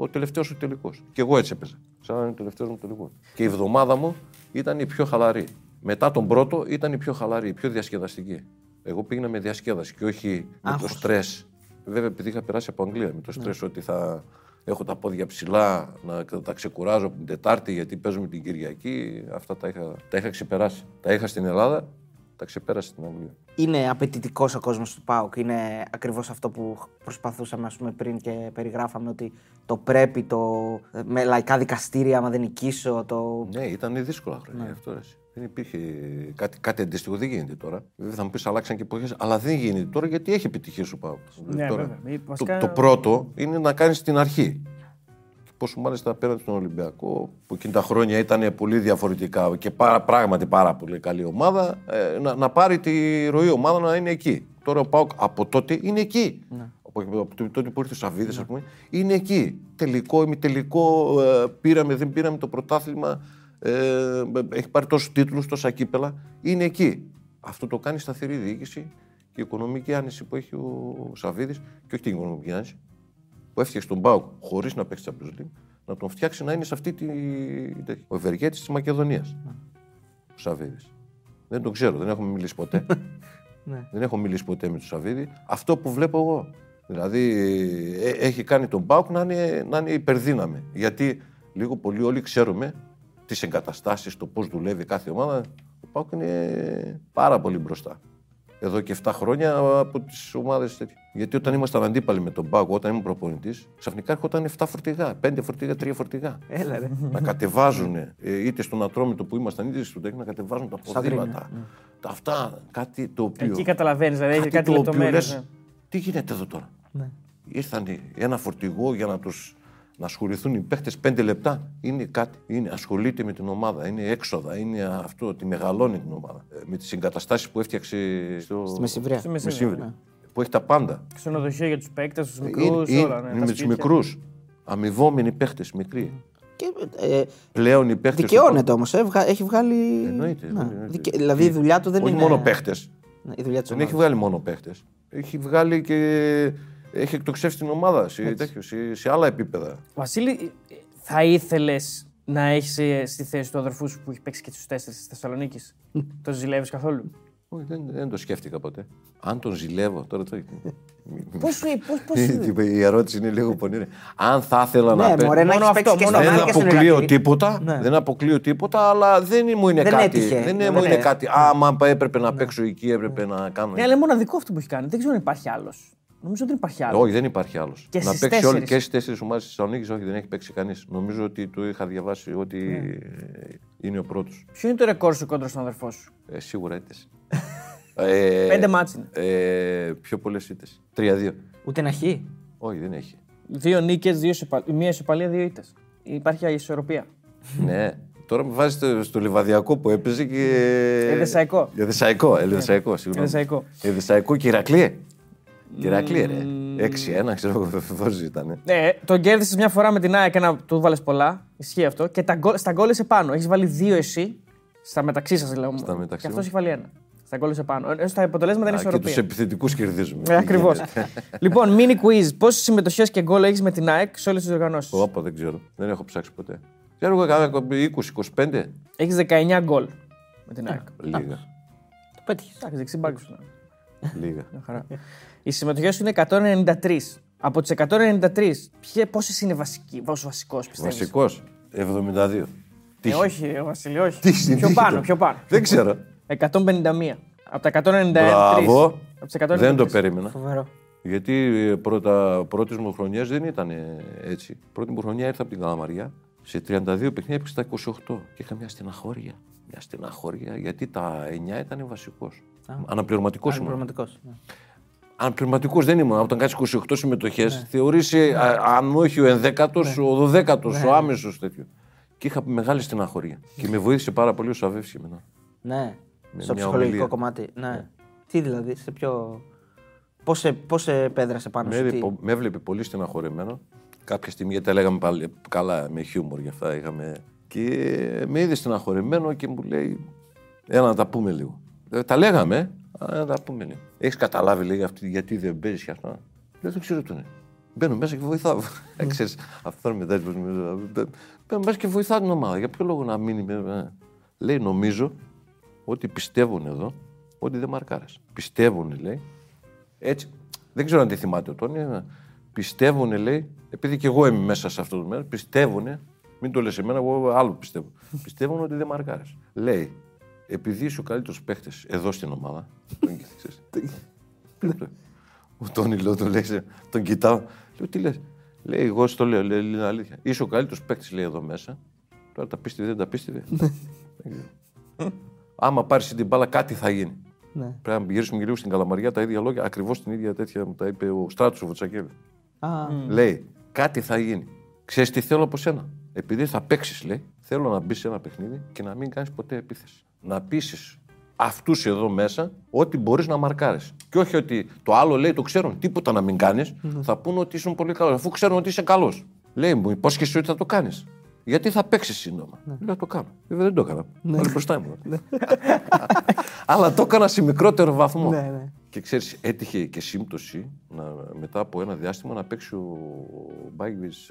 ο τελευταίος σου τελικός. Και εγώ έτσι έπαιζα. Σαν να είναι ο τελευταίος μου τελικός. Και η εβδομάδα μου ήταν η πιο χαλαρή. Μετά τον πρώτο ήταν η πιο χαλαρή, η πιο διασκεδαστική. Εγώ πήγαινα με διασκέδαση και όχι άγχος. Με το στρες. Βέβαια, επειδή είχα περάσει από Αγγλία, με το στρες ότι θα. Έχω τα πόδια ψηλά, να τα ξεκουράζω από την Τετάρτη γιατί παίζουμε την Κυριακή. Αυτά τα είχα ξεπεράσει. Τα είχα στην Ελλάδα, τα ξεπέρασα στην Αγγλία. Είναι απαιτητικός ο κόσμος του ΠΑΟΚ. Είναι ακριβώς αυτό που προσπαθούσαμε ας πούμε, πριν και περιγράφαμε ότι το πρέπει, με λαϊκά δικαστήρια, άμα δεν νικήσω. Ναι, ήταν δύσκολα χρόνια αυτό. Δεν υπήρχε κάτι αντίστοιχο, δεν γίνεται τώρα. Βέβαια θα μου πεις αλλάξαν και εποχές, αλλά δεν γίνεται τώρα γιατί έχει επιτυχίες ο ΠΑΟΚ. Ναι, τώρα. Το πρώτο είναι να κάνεις την αρχή. Πόσο μάλιστα πέραν στον Ολυμπιακό, που εκείνη τα χρόνια ήταν πολύ διαφορετικά και πράγματι πάρα πολύ καλή ομάδα, να πάρει τη ροή ομάδα να είναι εκεί. Τώρα ο ΠΑΟΚ από τότε είναι εκεί. Ναι. Από τότε που ήρθε ο Σαβίδης, ναι. Ας πούμε, είναι εκεί. Τελικό, ημιτελικό, πήραμε, δεν πήραμε το πρωτάθλημα. Έχει πάρει τόσους τίτλους, τόσα κύπελα. Είναι εκεί. Αυτό το κάνει σταθερή διοίκηση και η οικονομική άνεση που έχει ο Σαβίδης, και όχι την οικονομική άνεση, που έφτιαξε τον ΠΑΟΚ χωρίς να παίξει Champions League, να τον φτιάξει να είναι σε αυτή την. Ο ευεργέτης της Μακεδονίας. Ο Σαβίδης. Δεν τον ξέρω, δεν έχουμε μιλήσει ποτέ. Δεν έχω μιλήσει ποτέ με τον Σαβίδη. Αυτό που βλέπω εγώ. Δηλαδή έχει κάνει τον ΠΑΟΚ να είναι υπερδύναμη. Γιατί λίγο πολύ όλοι ξέρουμε. Τις εγκαταστάσεις, το πώς δουλεύει κάθε ομάδα, ο ΠΑΟΚ είναι πάρα πολύ μπροστά. Εδώ και 7 χρόνια από τις ομάδες τέτοιες. Γιατί όταν ήμασταν αντίπαλοι με τον ΠΑΟΚ, όταν ήμουν προπονητής, ξαφνικά έρχονταν 7 φορτηγά, 5 φορτηγά, 3 φορτηγά. Έλα, ρε. Να κατεβάζουν είτε στον Ατρόμητο που ήμασταν, είτε στον Τέχνη, να κατεβάζουν τα ποδήλατα. Αυτά, κάτι το οποίο. Εκεί καταλαβαίνεις, δηλαδή έχει κάτι λεπτομέρειες. Ναι. Τι γίνεται εδώ τώρα. Ναι. Ήρθαν ένα φορτηγό για να τους. Να ασχοληθούν οι παίχτες 5 λεπτά, είναι κάτι. Ασχολείται με την ομάδα, είναι έξοδα, είναι αυτό, τη μεγαλώνει την ομάδα. Με τις εγκαταστάσεις που έφτιαξε στη Μεσημβρία. Στη Μεσημβρία, ναι. Που έχει τα πάντα. Ξενοδοχεία για τους παίκτες, τους μικρούς, όλα. Ναι, με τους μικρούς. Αμοιβόμενοι παίχτες, μικροί. Και, πλέον οι παίχτες. Δικαιώνεται όμως, έχει βγάλει. Εννοείται. Ναι. Δηλαδή η δουλειά του δεν είναι. Όχι μόνο παίχτες. Δεν έχει βγάλει μόνο παίχτες. Έχει βγάλει και. Έχει εκτοξεύσει την ομάδα σε άλλα επίπεδα. Βασίλη, θα ήθελες να έχεις στη θέση του αδερφού σου που έχει παίξει και τους 4 στη Θεσσαλονίκη. Τον ζηλεύεις καθόλου? Όχι, δεν το σκέφτηκα ποτέ. Αν τον ζηλεύω, τώρα το. Η ερώτηση είναι λίγο πονηρή. Αν θα ήθελα να παίξω. Δεν αποκλείω τίποτα, αλλά δεν μου είναι κάτι. Δεν μου είναι κάτι. Άμα έπρεπε να παίξω εκεί, έπρεπε να κάνω. Ναι, αλλά είναι μοναδικό αυτό που έχει κάνει. Δεν ξέρω αν υπάρχει άλλο. Νομίζω ότι υπάρχει άλλος. Όχι, δεν υπάρχει άλλος. Να παίξει όλοι και στις 4 ομάδες της Θεσσαλονίκης, όχι, δεν έχει παίξει κανείς. Νομίζω ότι το είχα διαβάσει ότι είναι ο πρώτος. Ποιο είναι το ρεκόρ σου κόντρα στον αδερφό σου? Σίγουρα ήττες. 5 μάτς είναι. Πιο πολλές ήττες. 3-2. Ούτε να έχει. Όχι, δεν έχει. 2 νίκες, 1 ισοπαλία, 2 ήττες. Υπάρχει ισορροπία. Ναι. Τώρα με βάζει στο Λιβαδιακό που έπαιζε και. Εδεσσαϊκό, συγγνώμη. Εδεσσαϊκό και Ηρακλή. Κυρακλή, ρε. 6-1, ξέρω εγώ πώς ήταν. Ναι, τον κέρδισες μια φορά με την ΑΕΚ, του βάλες πολλά. Ισχύει αυτό. Και στα γκόλες επάνω. Έχεις βάλει 2 εσύ. Στα μεταξύ σας, λέω. Και αυτός έχει βάλει 1. Στα γκόλες επάνω. Τα αποτελέσματα είναι ισορροπία. Και τους επιθετικούς κερδίζουμε. Ακριβώς. Λοιπόν, mini quiz. Πόσες συμμετοχές και γκόλ έχεις με την ΑΕΚ σε όλες τις οργανώσεις? Όπα, δεν ξέρω. Δεν έχω ψάξει ποτέ. Ξέρω εγώ 20-25. Έχεις 19 γκόλ με την ΑΕΚ. Λίγα. Το πέτυχες. Εντάξει, λίγα. Οι συμμετοχές σου είναι 193. Από τις 193, πόσες είναι βασικός, πιστεύεις? Βασικός, 72. Όχι, Βασίλη, όχι. Πιο πάνω. Δεν ξέρω. 151. Από τα 193. Μπράβο. Δεν το περίμενα. Φοβερό. Γιατί πρώτες μου χρονιές δεν ήταν έτσι. Πρώτη μου χρονιά ήρθα από την Καλαμαριά. Σε 32 παιχνίδια έπαιξε τα 28. Και είχα μια στεναχώρια. Γιατί τα 9 ήταν βασικός. Αναπληρωματικός ήμουν. Αναπληρωματικός δεν ήμουν. Όταν κάνεις 28 συμμετοχές, θεωρείσαι αν όχι ο 11ος, ο 12ος, ο άμεσος τέτοιο. Και είχα μεγάλη στεναχωρία. Και με βοήθησε πάρα πολύ ο Σαββεύς εμένα. Ναι. Στο ψυχολογικό ομιλία. Κομμάτι. Ναι. Ναι. Τι δηλαδή, σε ποιο. Πώς επέδρασε πάνω σου. Με έβλεπε πολύ στεναχωρημένο. Κάποια στιγμή, γιατί τα λέγαμε πάλι καλά με χιούμορ για αυτά. Είχαμε... Και με είδε στεναχωρημένο και μου λέει: έλα να τα πούμε λίγο. Τα λέγαμε, αλλά να τα πούμε λίγο. Έχεις καταλάβει, λέει, γιατί δεν παίζεις και αυτά. Δεν το ξέρω τι είναι. Μπαίνω μέσα και βοηθάω. Ξέρεις, αυτό είναι μετά. Μπαίνω μέσα και βοηθάω την ομάδα. Για ποιο λόγο να μείνει. Λέει: νομίζω ότι πιστεύουν εδώ ότι δεν μαρκάρες. Πιστεύουν, λέει. Έτσι. Δεν ξέρω αν τη θυμάται ο Τόνι. Πιστεύουν, λέει, επειδή και εγώ είμαι μέσα σε αυτό το μέρο, πιστεύουν. Μην το λες εμένα, εγώ άλλο πιστεύω. Πιστεύουν ότι δεν μαρκάρες. Λέει, επειδή είσαι ο καλύτερος παίχτης εδώ στην ομάδα. Ο Τόνι το λέει, τον κοιτάω. Λέω, τι λες. Λέει, εγώ στο λέω, λέει, είναι αλήθεια. Είσαι ο καλύτερος παίχτης, λέει, εδώ μέσα. Τώρα τα πίστευε, δεν τα πίστευε. Άμα πάρεις την μπάλα, κάτι θα γίνει. Ναι. Πρέπει να γυρίσουμε και λίγο στην Καλαμαριά, τα ίδια λόγια, ακριβώς την ίδια τέτοια μου τα είπε ο Στράτος ο Βοτσακέλης. Λέει, κάτι θα γίνει. Ξέρεις τι θέλω από σένα. Επειδή θα παίξεις, λέει, θέλω να μπεις σε ένα παιχνίδι και να μην κάνεις ποτέ επίθεση. Να πείσεις αυτούς εδώ μέσα ότι μπορείς να μαρκάρεις. Και όχι ότι το άλλο, λέει, το ξέρουν. Τίποτα να μην κάνεις. Mm-hmm. Θα πούνε ότι ήσουν πολύ καλός. Αφού ξέρουν ότι είσαι καλός. Λέει, μου υπόσχεσαι ότι θα το κάνεις. Γιατί θα παίξεις σύντομα. Ναι. Λέω, το κάνω. Βέβαια δεν το έκανα. Ναι. Όλοι μπροστά μου. Αλλά το έκανα σε μικρότερο βαθμό. Ναι, ναι. Και ξέρεις, έτυχε και σύμπτωση μετά από ένα διάστημα να παίξει ο Μπάγεβιτς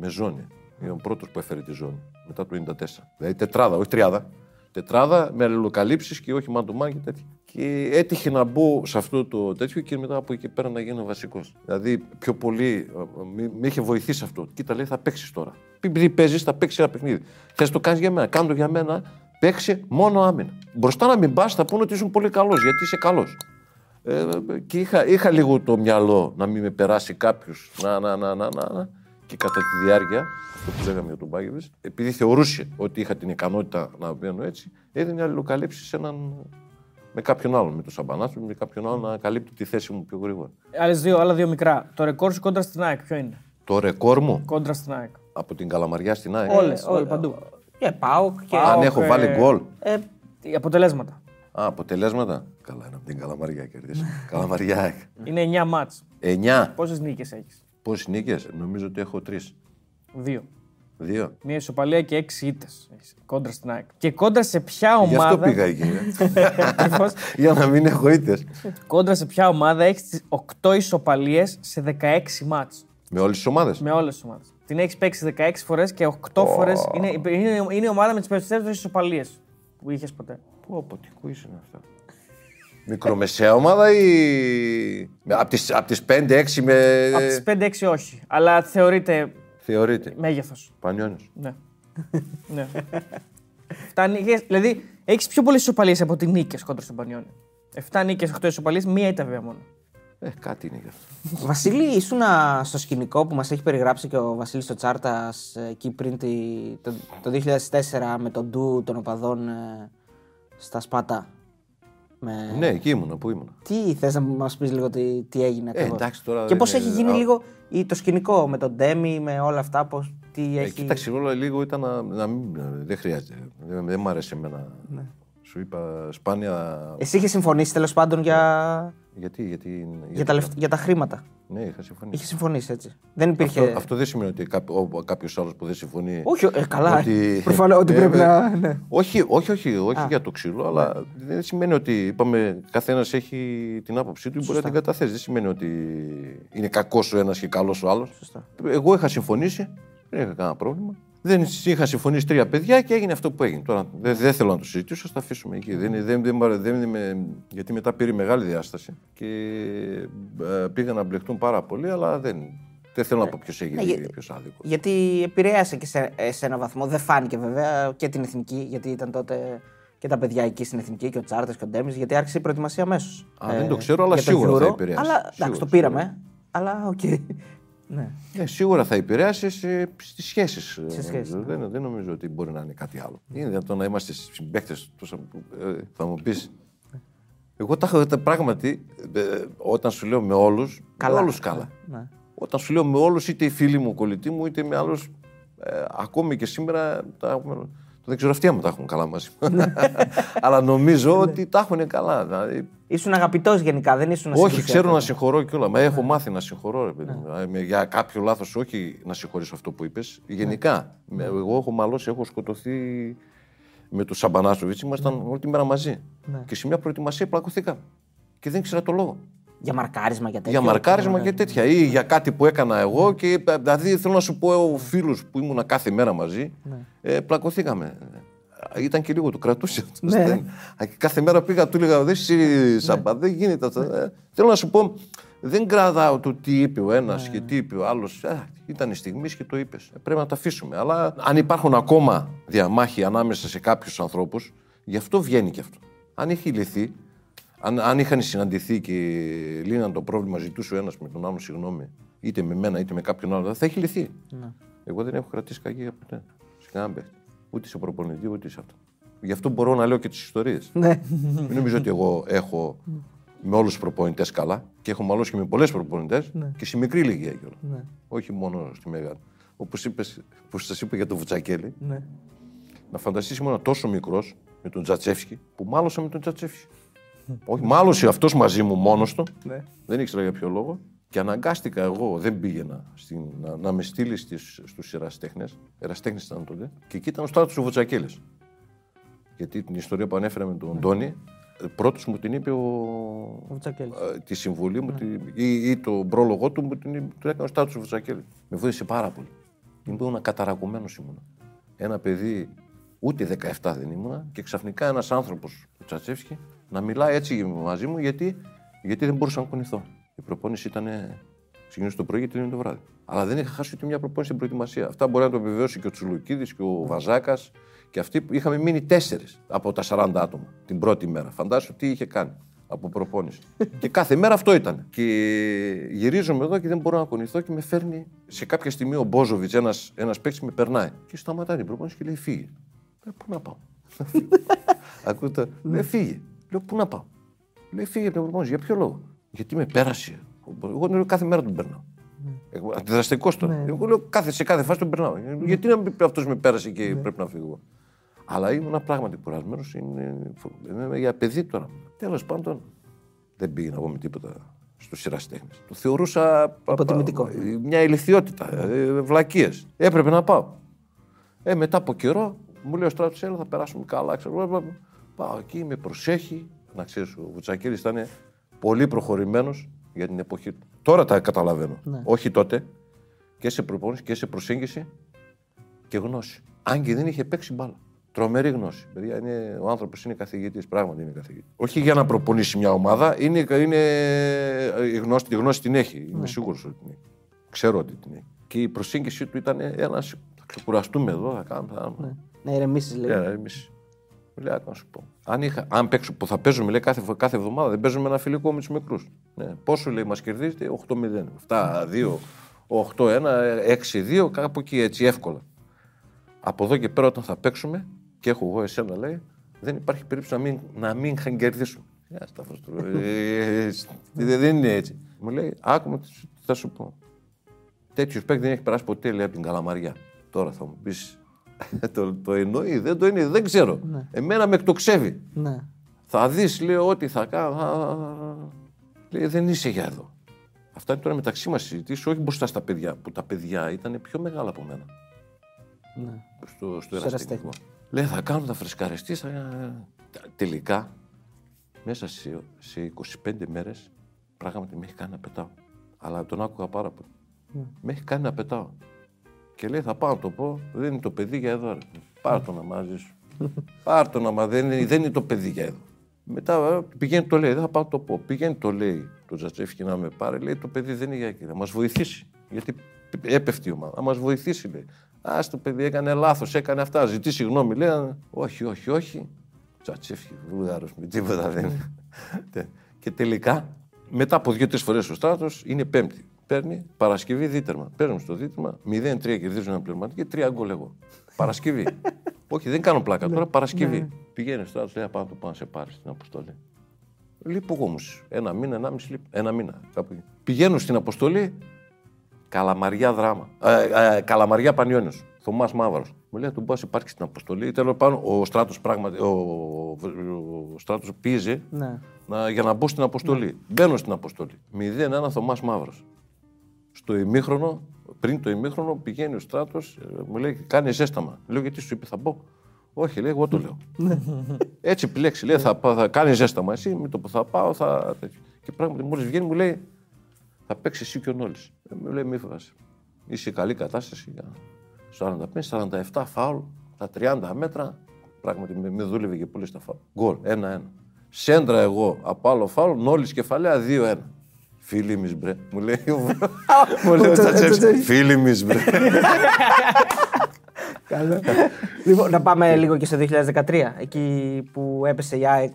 με ζώνη. Είναι ο πρώτος που έφερε τη ζώνη μετά το 1994. Δηλαδή τετράδα, όχι τριάδα. Τετράδα με αλληλοκαλύψεις και όχι μαντουμά και τέτοια. Και έτυχε να μπω σε αυτό το τέτοιο και μετά από εκεί πέρα να γίνω βασικός. Δηλαδή πιο πολύ με είχε βοηθήσει αυτό. Κοίτα, λέει, θα παίξεις τώρα. Επειδή παίζεις, θα παίξεις ένα παιχνίδι. Θες το κάνεις για μένα. Κάνε το για μένα. Παίξε μόνο άμυνα. Μπροστά να μην πας, θα πούνε ότι ήσουν πολύ καλός, γιατί είσαι καλός. Και είχα λίγο το μυαλό να μην με περάσει κάποιος. Και κατά τη διάρκεια, αυτό που λέγαμε για τον Μπάγεβιτς, επειδή θεωρούσε ότι είχα την ικανότητα να βγαίνω έτσι, έδινε αλληλοκαλύψεις με κάποιον άλλον, με τον Σαμπανάτσο, με κάποιον άλλον να καλύπτει τη θέση μου πιο γρήγορα. Άλλα δύο μικρά. Το ρεκόρ σου κόντρα στην ΑΕΚ, ποιο είναι? Το ρεκόρ μου κόντρα στην ΑΕΚ. Από την Καλαμαριά στην ΑΕΚ. Όλες, παντού. Και ΠΑΟΚ και. Αν έχω βάλει γκολ. Αποτελέσματα. Αποτελέσματα. Καλά, είναι από την Καλαμαριά κερδίσαμε. Καλαμαριά ΑΕΚ. Είναι 9 μάτς. 9. Πόσες νίκες έχεις? Πόσες νίκες? Νομίζω ότι έχω 3. 2. Μία ισοπαλία και 6 ήττες. Κόντρα στην ΑΕΚ. Και κόντρα σε ποια ομάδα. Γι' αυτό πήγα εκεί. Για να μην έχω ήττες. Κόντρα σε ποια ομάδα έχεις 8 ισοπαλίες σε 16 μάτς. Με όλες τις ομάδες. Την έχεις παίξει 16 φορές και 8 φορές. Είναι η ομάδα με τις περισσότερες ισοπαλίες που είχες ποτέ. Πού αποτυχού ήσουν αυτά. Μικρομεσαία ομάδα ή. Από τις 5-6 με. Από τις 5-6 όχι. Αλλά θεωρείται. Μέγεθος. Πανιώνιος. Ναι. Δηλαδή έχεις πιο πολλές ισοπαλίες από τις νίκες κόντρα στον Πανιώνιο. 7 νίκες, 8 ισοπαλίες, μία ήταν βέβαια μόνο. Κάτι είναι γι' αυτό. Βασίλη, ήσουν στο σκηνικό που μας έχει περιγράψει και ο Βασίλης ο Τσάρτας εκεί πριν το 2004 με τον ντου των οπαδών στα Σπάτα. Ναι, εκεί ήμουνα, πού ήμουνα. Τι θες να μας πεις λίγο τι έγινε ακριβώς. Και πώς έχει γίνει λίγο το σκηνικό με τον Ντέμι, με όλα αυτά, πώς, τι έχει... Κοίταξε, όλα λίγο ήταν να μην... Δεν χρειάζεται, δεν μ' άρεσε εμένα. Ναι. Σου είπα σπάνια... Εσύ είχες συμφωνήσει τέλος πάντων για... Για τα χρήματα. Ναι, είχα συμφωνήσει. Είχε συμφωνήσει, έτσι. Δεν υπήρχε... Αυτό δεν σημαίνει ότι κάποιος άλλος που δεν συμφωνεί... Όχι, καλά. Προφανώς ότι πρέπει να... Ναι. Όχι για το ξύλο, αλλά δεν σημαίνει ότι... Είπαμε, καθένας έχει την άποψή του ή μπορεί να την καταθέσει. Δεν σημαίνει ότι είναι κακός ο ένας και καλός ο άλλος. Σωστά. Εγώ είχα συμφωνήσει, δεν είχα κανένα πρόβλημα. Δεν είχα συμφωνήσει 3 παιδιά και έγινε αυτό που έγινε. Τώρα δεν θέλω να το συζητήσω, θα τα αφήσουμε εκεί. Γιατί μετά πήρε μεγάλη διάσταση και πήγαν να μπλεχτούν πάρα πολύ, αλλά δεν θέλω να πω ποιος έγινε ή ποιος άδικο. Γιατί επηρέασε και σε έναν βαθμό, δεν φάνηκε βέβαια και την εθνική, γιατί ήταν τότε και τα παιδιά εκεί στην εθνική και ο Τσάρτας και ο Ντέμις, γιατί άρχισε η προετοιμασία αμέσως. Δεν το ξέρω, αλλά σίγουρα θα επηρέασε. Εντάξει, το πήραμε, αλλά οκ. Ναι. Σίγουρα θα επηρέασε στις σχέσεις. Δεν νομίζω ότι μπορεί να είναι κάτι άλλο. Είναι δυνατόν να είμαστε συμπαίκτες, θα μου πεις. Εγώ τα έχω πράγματι, όταν σου λέω με όλους, καλά. Ναι. Όταν σου λέω με όλους, είτε οι φίλοι μου, κολλητοί μου, είτε με άλλους, ακόμη και σήμερα, Δεν ξέρω αυτοί άμα τα έχουν καλά μαζί. Αλλά νομίζω ότι τα έχουν καλά. Δηλαδή... Ήσουν αγαπητός γενικά, δεν ήσουν ασυγχωρός. Όχι, ξέρω να συγχωρώ κιόλα. Μα έχω μάθει να συγχωρώ. Για κάποιο λάθος, όχι να συγχωρήσω αυτό που είπες. Γενικά. Εγώ έχω μαλώσει, έχω σκοτωθεί με τον Σαμπανάζοβιτς. Ήμασταν όλη τη μέρα μαζί. Και σε μια προετοιμασία πλακωθήκα. Και δεν ήξερα το λόγο. Για μαρκάρισμα και τέτοια. Για μαρκάρισμα και τέτοια. Ή για κάτι που έκανα εγώ. Και, δηλαδή, θέλω να σου πω, ο φίλος που ήμουν κάθε μέρα μαζί, πλακωθήκαμε. Ήταν και λίγο, το κρατούσε αυτό. Ναι. Κάθε μέρα πήγα, του έλεγα: δεν γίνεται αυτό. Θέλω να σου πω, δεν κρατάω το τι είπε ο ένας και τι είπε ο άλλος. Ήταν η στιγμή και το είπες. Πρέπει να τα αφήσουμε. Αλλά αν υπάρχουν ακόμα διαμάχοι ανάμεσα σε κάποιους ανθρώπους, γι' αυτό βγαίνει και αυτό. Αν έχει λυθεί. Αν είχαν συναντηθεί και λύναν το πρόβλημα, ζητούσε ο ένας με τον άλλον συγγνώμη, είτε με μένα είτε με κάποιον άλλο, θα έχει λυθεί. Ναι. Εγώ δεν έχω κρατήσει κακία ποτέ. Σκάμπε. Ούτε σε προπονητή, ούτε σε αυτό. Γι' αυτό μπορώ να λέω και τις ιστορίες. Ναι. Μην νομίζω ότι εγώ έχω με όλους τους προπονητές καλά και έχω μαλώσει και με πολλές προπονητές και σε μικρή ηλικία κιόλας. Ναι. Όχι μόνο στη μεγάλη. Όπως σας είπα για τον Βουτσακέλη, να φανταστείς ήμουν τόσο μικρός με τον Τζατσέφσκι που μάλωσα με τον Τζατσέφσκι. Όχι, μάλωσε αυτός μαζί μου μόνος του. Ναι. Δεν ήξερα για ποιο λόγο. Και αναγκάστηκα εγώ, δεν πήγαινα να με στείλει στους ερασιτέχνες. Ερασιτέχνες ήταν τότε. Και εκεί ήταν ο στράτος του Βοτσακέλης. Γιατί την ιστορία που ανέφερα με τον Αντώνη, πρώτος μου την είπε ο Βοτσακέλης. Τη συμβουλή μου ή τον πρόλογο του μου την έκανε ο στράτος του Βοτσακέλη. Με βοήθησε πάρα πολύ. Ήμουν καταρακωμένος ήμουν. Ένα παιδί, ούτε 17 δεν ήμουνα, και ξαφνικά ένας άνθρωπος, ο Τσατσέφσκι, να μιλάει έτσι μαζί μου, γιατί δεν μπορούσα να κουνηθώ. Η προπόνηση ήταν. Ξεκινούσε το πρωί και τελείωνε το βράδυ. Αλλά δεν είχα χάσει ούτε μια προπόνηση στην προετοιμασία. Αυτά μπορεί να το επιβεβαιώσει και ο Τσουλουκίδης και ο Βαζάκας. Και αυτοί είχαμε μείνει 4 από τα 40 άτομα την πρώτη μέρα. Φαντάσου τι είχε κάνει από προπόνηση. Και κάθε μέρα αυτό ήταν. Και γυρίζομαι εδώ και δεν μπορώ να κουνηθώ και με φέρνει σε κάποια στιγμή ο Μπόζοβιτς, ένας παίκτης, με περνάει. Και σταματάει την προπόνηση και λέει: φύγε. Πού να πάω. Ακούτε, δεν φύγε. Λέω: πού να πάω. Λέει: φύγε από την προπόνηση. Για ποιο λόγο? Γιατί με πέρασε. Εγώ λέω: κάθε μέρα τον περνάω. Αντιδραστικός τώρα. Εγώ λέω: σε κάθε φάση τον περνάω. Γιατί να πει αυτός με πέρασε και πρέπει να φύγω. Αλλά ήμουν πράγματι κουρασμένος. Είμαι για παιδί τώρα. Τέλος πάντων, δεν πήγαινα εγώ με τίποτα στους ερασιτέχνες. Το θεωρούσα μια ηλιθιότητα. Βλακίες. Έπρεπε να πάω. Μετά από καιρό μου λέει ο Στράτος: έλα, θα περάσουμε καλά. Πάω εκεί, με προσέχει. Να ξέρεις, ο Βουτσακέλης ήταν πολύ προχωρημένος για την εποχή του. Τώρα τα καταλαβαίνω. Ναι. Όχι τότε. Και σε προπόνηση και σε προσέγγιση και γνώση. Αν και δεν είχε παίξει μπάλα. Τρομερή γνώση. Παιδιά, ο άνθρωπος είναι καθηγητής, πράγματι είναι καθηγητής. Όχι για να προπονήσει μια ομάδα, τη γνώση την έχει. Ναι. Είμαι σίγουρος ότι την έχει. Ξέρω ότι την έχει. Και η προσέγγιση του ήταν θα ξεκουραστούμε εδώ, θα κάνουμε. Να ηρεμήσεις, λέει. Λέει, να σου πω. Αν παίξω που θα παίζουμε, λέει, κάθε εβδομάδα, δεν παίζουμε ένα φιλικό με τους μικρούς. Ναι. Πόσο, λέει, μας κερδίζετε? 8-0. 7-2, 8-1, 6-2, κάπου εκεί έτσι εύκολα. Από εδώ και πέρα, όταν θα παίξουμε και έχω εγώ εσένα, λέει, δεν υπάρχει περίπτωση να μην κερδίσουμε. Δεν είναι έτσι. Μου λέει: άκουμε τι θα σου πω. Τέτοιο παίκτη δεν έχει περάσει ποτέ, λέει, από την Καλαμαριά. Τώρα θα μου πει. Το εννοεί, δεν το είναι, δεν ξέρω. Ναι. Εμένα με εκτοξεύει. Ναι. Θα δεις, λέω, ότι θα κάνω. Λέει: δεν είσαι για εδώ. Αυτά είναι τώρα μεταξύ μας συζητήσεις, όχι μπροστά στα παιδιά. Που τα παιδιά ήταν πιο μεγάλα από μένα. Ναι. Στο ερασιτεχνικό. Λέει: θα κάνουμε, θα φρεσκαριστείς. Τελικά, μέσα σε 25 μέρες, πράγματι με έχει κάνει να πετάω. Αλλά τον άκουγα πάρα πολύ. Ναι. Με έχει κάνει να πετάω. Και λέει: θα πάω να το πω, δεν είναι το παιδί για εδώ. Πάρ' το να μαζί σου. Πάρ' το να μαζί, δεν είναι το παιδί για εδώ. Μετά πηγαίνει, το λέει: δεν θα πάω να το πω. Πηγαίνει, το λέει, τον Τζατσέφσκι να με πάρει. Λέει: το παιδί δεν είναι για εκεί, να μας βοηθήσει. Γιατί έπεφτει η ομάδα, να μας βοηθήσει, λέει. Α, το παιδί έκανε λάθος, έκανε αυτά. Ζητεί συγγνώμη, λέει. Όχι, όχι, όχι. Τζατσέφσκι, βουλγάρος, με τίποτα δεν είναι. Και τελικά, μετά από 2-3 φορές ο Στράτος, είναι Πέμπτη. Παίρνει Παρασκευή δίτερμα. Παίρνουμε στο δίτερμα, 0-3 κερδίζουν ένα πληρωματικό και 3 γκολ εγώ. Παρασκευή. Όχι, δεν κάνω πλάκα τώρα, Παρασκευή. Πηγαίνει στο άλλο, λέει: απάνω το πάνω, σε πάρει στην αποστολή. Λείπω εγώ όμω. Ένα μήνα. Πηγαίνω στην αποστολή, Καλαμαριά Πανιόνιος. Θωμάς Μαύρος. Μου λέει να τον πάω σε πάρκι στην αποστολή. Τέλος πάντων, ο Στράτος πράγματι, ο Στράτος πίεζε για να μπω στην αποστολή. Ναι. Μπαίνω στην αποστολή. 0-1 Θωμάς Μαύρος. Στο ημίχρονο, πριν το ημίχρονο, πηγαίνει ο Στράτος, μου λέει: Κάνει ζέσταμα. Λέω: Γιατί σου είπε, θα μπω. Όχι, λέει, εγώ το λέω. Έτσι πλέξει, λέει: θα κάνει ζέσταμα. Εσύ, με το που θα πάω, θα. Και πράγματι, μόλις βγαίνει, μου λέει: Θα παίξει εσύ και ο Νόλης. Μου λέει: Μη φοβάσαι. Είσαι σε καλή κατάσταση. Στο 45-47 φάουλ, τα 30 μέτρα. Πράγματι, με δούλευε και πολύ στα φάουλ. Γκολ, 1-1. Σέντρα εγώ από άλλο φάουλ, Νόλης κεφαλαία 2-1. Φίλοι μης μπρε, μου λέει ο Τσατσέψης, φίλοι μης μπρε. Λοιπόν, να πάμε λίγο και στο 2013, εκεί που έπεσε η ΑΕΚ,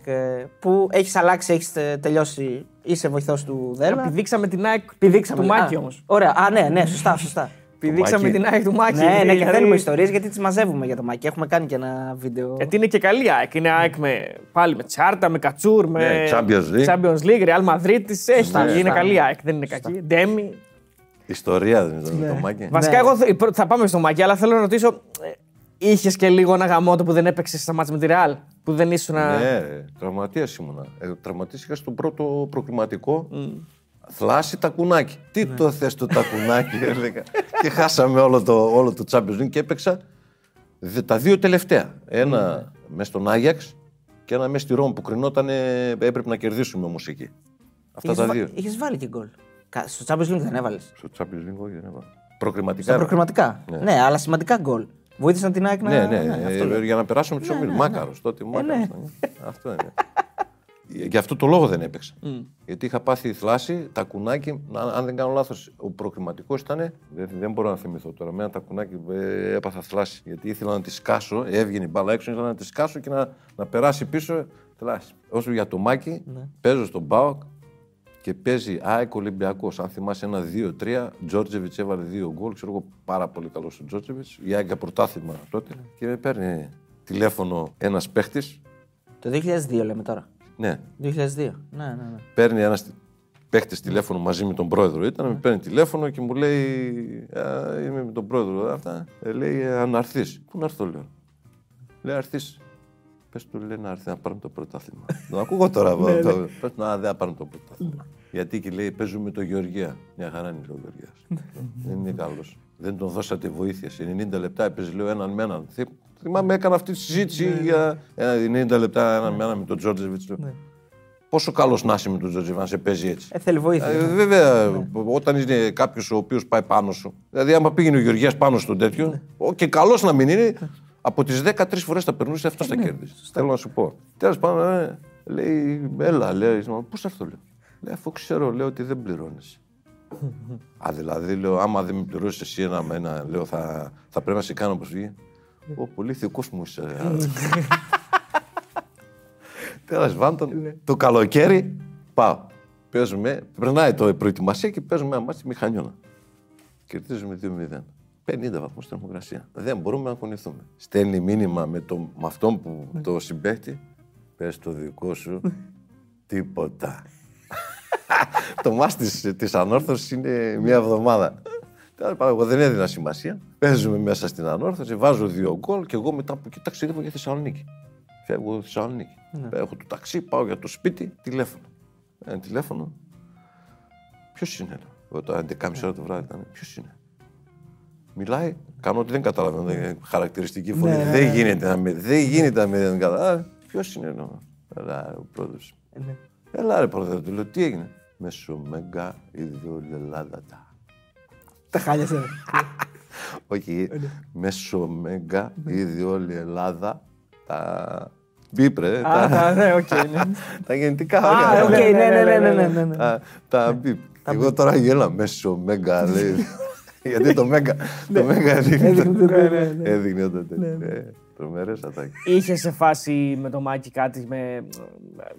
που έχεις αλλάξει, έχεις τελειώσει, είσαι βοηθός του Δέρμα. Πηδήξαμε την ΑΕΚ του Μάκη όμως. Ωραία, ναι, σωστά. Πηδήξαμε την ΑΕΚ του Μάκη. Ναι, και θέλουμε ιστορίες γιατί τις μαζεύουμε για το Μάκη. Έχουμε κάνει και ένα βίντεο. Γιατί είναι και καλή ΑΕΚ. Είναι ΑΕΚ πάλι με Τσάρτα, με Κατσούρ, με Champions League, Real Madrid. Έχει. Είναι καλή ΑΕΚ, δεν είναι κακή. Ντέμι. Ιστορία δεν ήταν το Μάκη. Βασικά, εγώ θα πάμε στο Μάκη, αλλά θέλω να ρωτήσω, είχες και λίγο ένα γαμότο που δεν έπαιξες στα μάτς με τη Real, που δεν ήσουν. Ναι, τραυματίας ήμουνα. Τραυματίστηκα στον πρώτο προκριματικό. Θλάση τακουνάκι. Τι το θες το τακουνάκι, έλεγα. Και χάσαμε όλο το Champions League και έπαιξα τα δύο τελευταία. Ένα μες στον Άγιαξ και ένα μες στη Ρώμη που κρινότανε, έπρεπε να κερδίσουμε όμως εκεί. Αυτά τα δύο. Είχες βάλει και γκολ. Στο Champions League δεν έβαλες. Στο Champions League όχι, δεν έβαλα. Προκριματικά. Προκριματικά. Ναι, αλλά σημαντικά γκολ. Βοήθησαν την ΑΕΚ να. Ναι, για να περάσουμε τους ομίλους. Μάκαρος τότε. Αυτό είναι. Γι' αυτό το λόγο δεν έπαιξα. Γιατί είχα πάθει θλάση, τακουνάκι. Αν δεν κάνω λάθος, ο προκριματικός ήταν. Δεν μπορώ να θυμηθώ τώρα. Με ένα τακουνάκι έπαθα θλάση. Γιατί ήθελα να τη σκάσω. Έβγαινε η μπάλα έξω, ήθελα να τη σκάσω και να περάσει πίσω. Θλάση. Όσο για το Μάκη, παίζω στον ΠΑΟΚ και παίζει ΑΕΚ Ολυμπιακός. Αν θυμάσαι, 1-2-3. Τζόρτζεβιτς έβαλε 2 γκολ. Ξέρω εγώ, πάρα πολύ καλό ο Τζόρτζεβιτς. Η ΑΕΚ πρωτάθλημα τότε. Και με παίρνει τηλέφωνο ένα παίχτη. Το 2002 λέμε τώρα. Ναι. 2002. Ναι. Παίρνει ένας παίχτης τηλέφωνο μαζί με τον πρόεδρο. Με παίρνει τηλέφωνο και μου λέει: Είμαι με τον πρόεδρο. Αυτά. Λέει: Αν αρθείς. Πού να έρθω, λέω. Λέει: Αρθείς. Πες του, λέει, να έρθει να πάρουμε το πρωτάθλημα. Το ακούω τώρα. Πες να δεν πάρουμε το πρωτάθλημα. Γιατί και λέει: Παίζουμε το Γεωργία. Μια χαρά είναι ο Γεωργίας. Δεν είναι καλός. Δεν τον δώσατε βοήθεια. Σε 90 λεπτά έπαιζε, λέω, έναν με έναν. Θυμάμαι, έκανα αυτή τη συζήτηση για 90 λεπτά έναν με έναν με τον Τζόρτζεβιτς. Πόσο καλός να είσαι με τον Τζόρτζεβιτς, αν σε παίζει έτσι. Θέλει βοήθεια. Βέβαια, όταν είναι κάποιος ο οποίος πάει πάνω σου. Δηλαδή, άμα πήγαινε ο Γεωργίας πάνω στον τέτοιο, και καλός να μην είναι, από τις 13 φορές θα περνούσε, αυτό θα κέρδιζε. Θέλω να σου πω. Τέλος πάντων, λέει, έλα, λέει, πώς αυτό, λέω. Λέει, αφού ξέρω, λέω, ότι δεν πληρώνεσαι. Α, δηλαδή, λέω, άμα δεν με πληρώσεις εσύ ένα, λέω, θα πρέπει να σε κάνω προσφυγή. Ο πολύ θεκός μου είσαι. Τέλος πάντων, το καλοκαίρι πάω. Παίζουμε, περνάει το προετοιμασία και παίζουμε ένα μάτς στη Μηχανιώνα. Κερδίζουμε 2-0. 50 βαθμούς θερμοκρασία. Δεν μπορούμε να κουνηθούμε. Στέλνει μήνυμα με αυτόν που το συμπαίχτη. Πες το δικό σου τίποτα. Το μάτς της ανόρθωσης είναι μία εβδομάδα. Εγώ δεν έδινα σημασία. Παίζουμε μέσα στην ανόρθωση, βάζω 2 γκολ και εγώ μετά από εκεί ταξιδεύω για Θεσσαλονίκη. Φεύγω Θεσσαλονίκη. Έχω το ταξί, πάω για το σπίτι, τηλέφωνο. Ένα τηλέφωνο. Ποιος είναι, όταν 11:30 ώρα το βράδυ ήταν, ποιος είναι. Μιλάει, κάνω ότι δεν καταλαβαίνω. Χαρακτηριστική φωνή. Δεν γίνεται να με δεν καταλάβει. Ποιος είναι, έλα, ο πρόεδρος. Έλα, ρε πρόεδρε, του λέω τι έγινε. Μεσομέγα ιδιολελάδατα. Τα χάλιασε. Όχι, μεσομέγα, ήδη όλη η Ελλάδα, τα μπίπρε, τα γεννητικά. Α, οκ, ναι. Τα μπίπρε. Εγώ τώρα γέλα, μεσομέγα, λέει. Γιατί το μέγα έδειχνε τότε. Τρομερές ατάκες. Είχε σε φάση με το Μάκη κάτι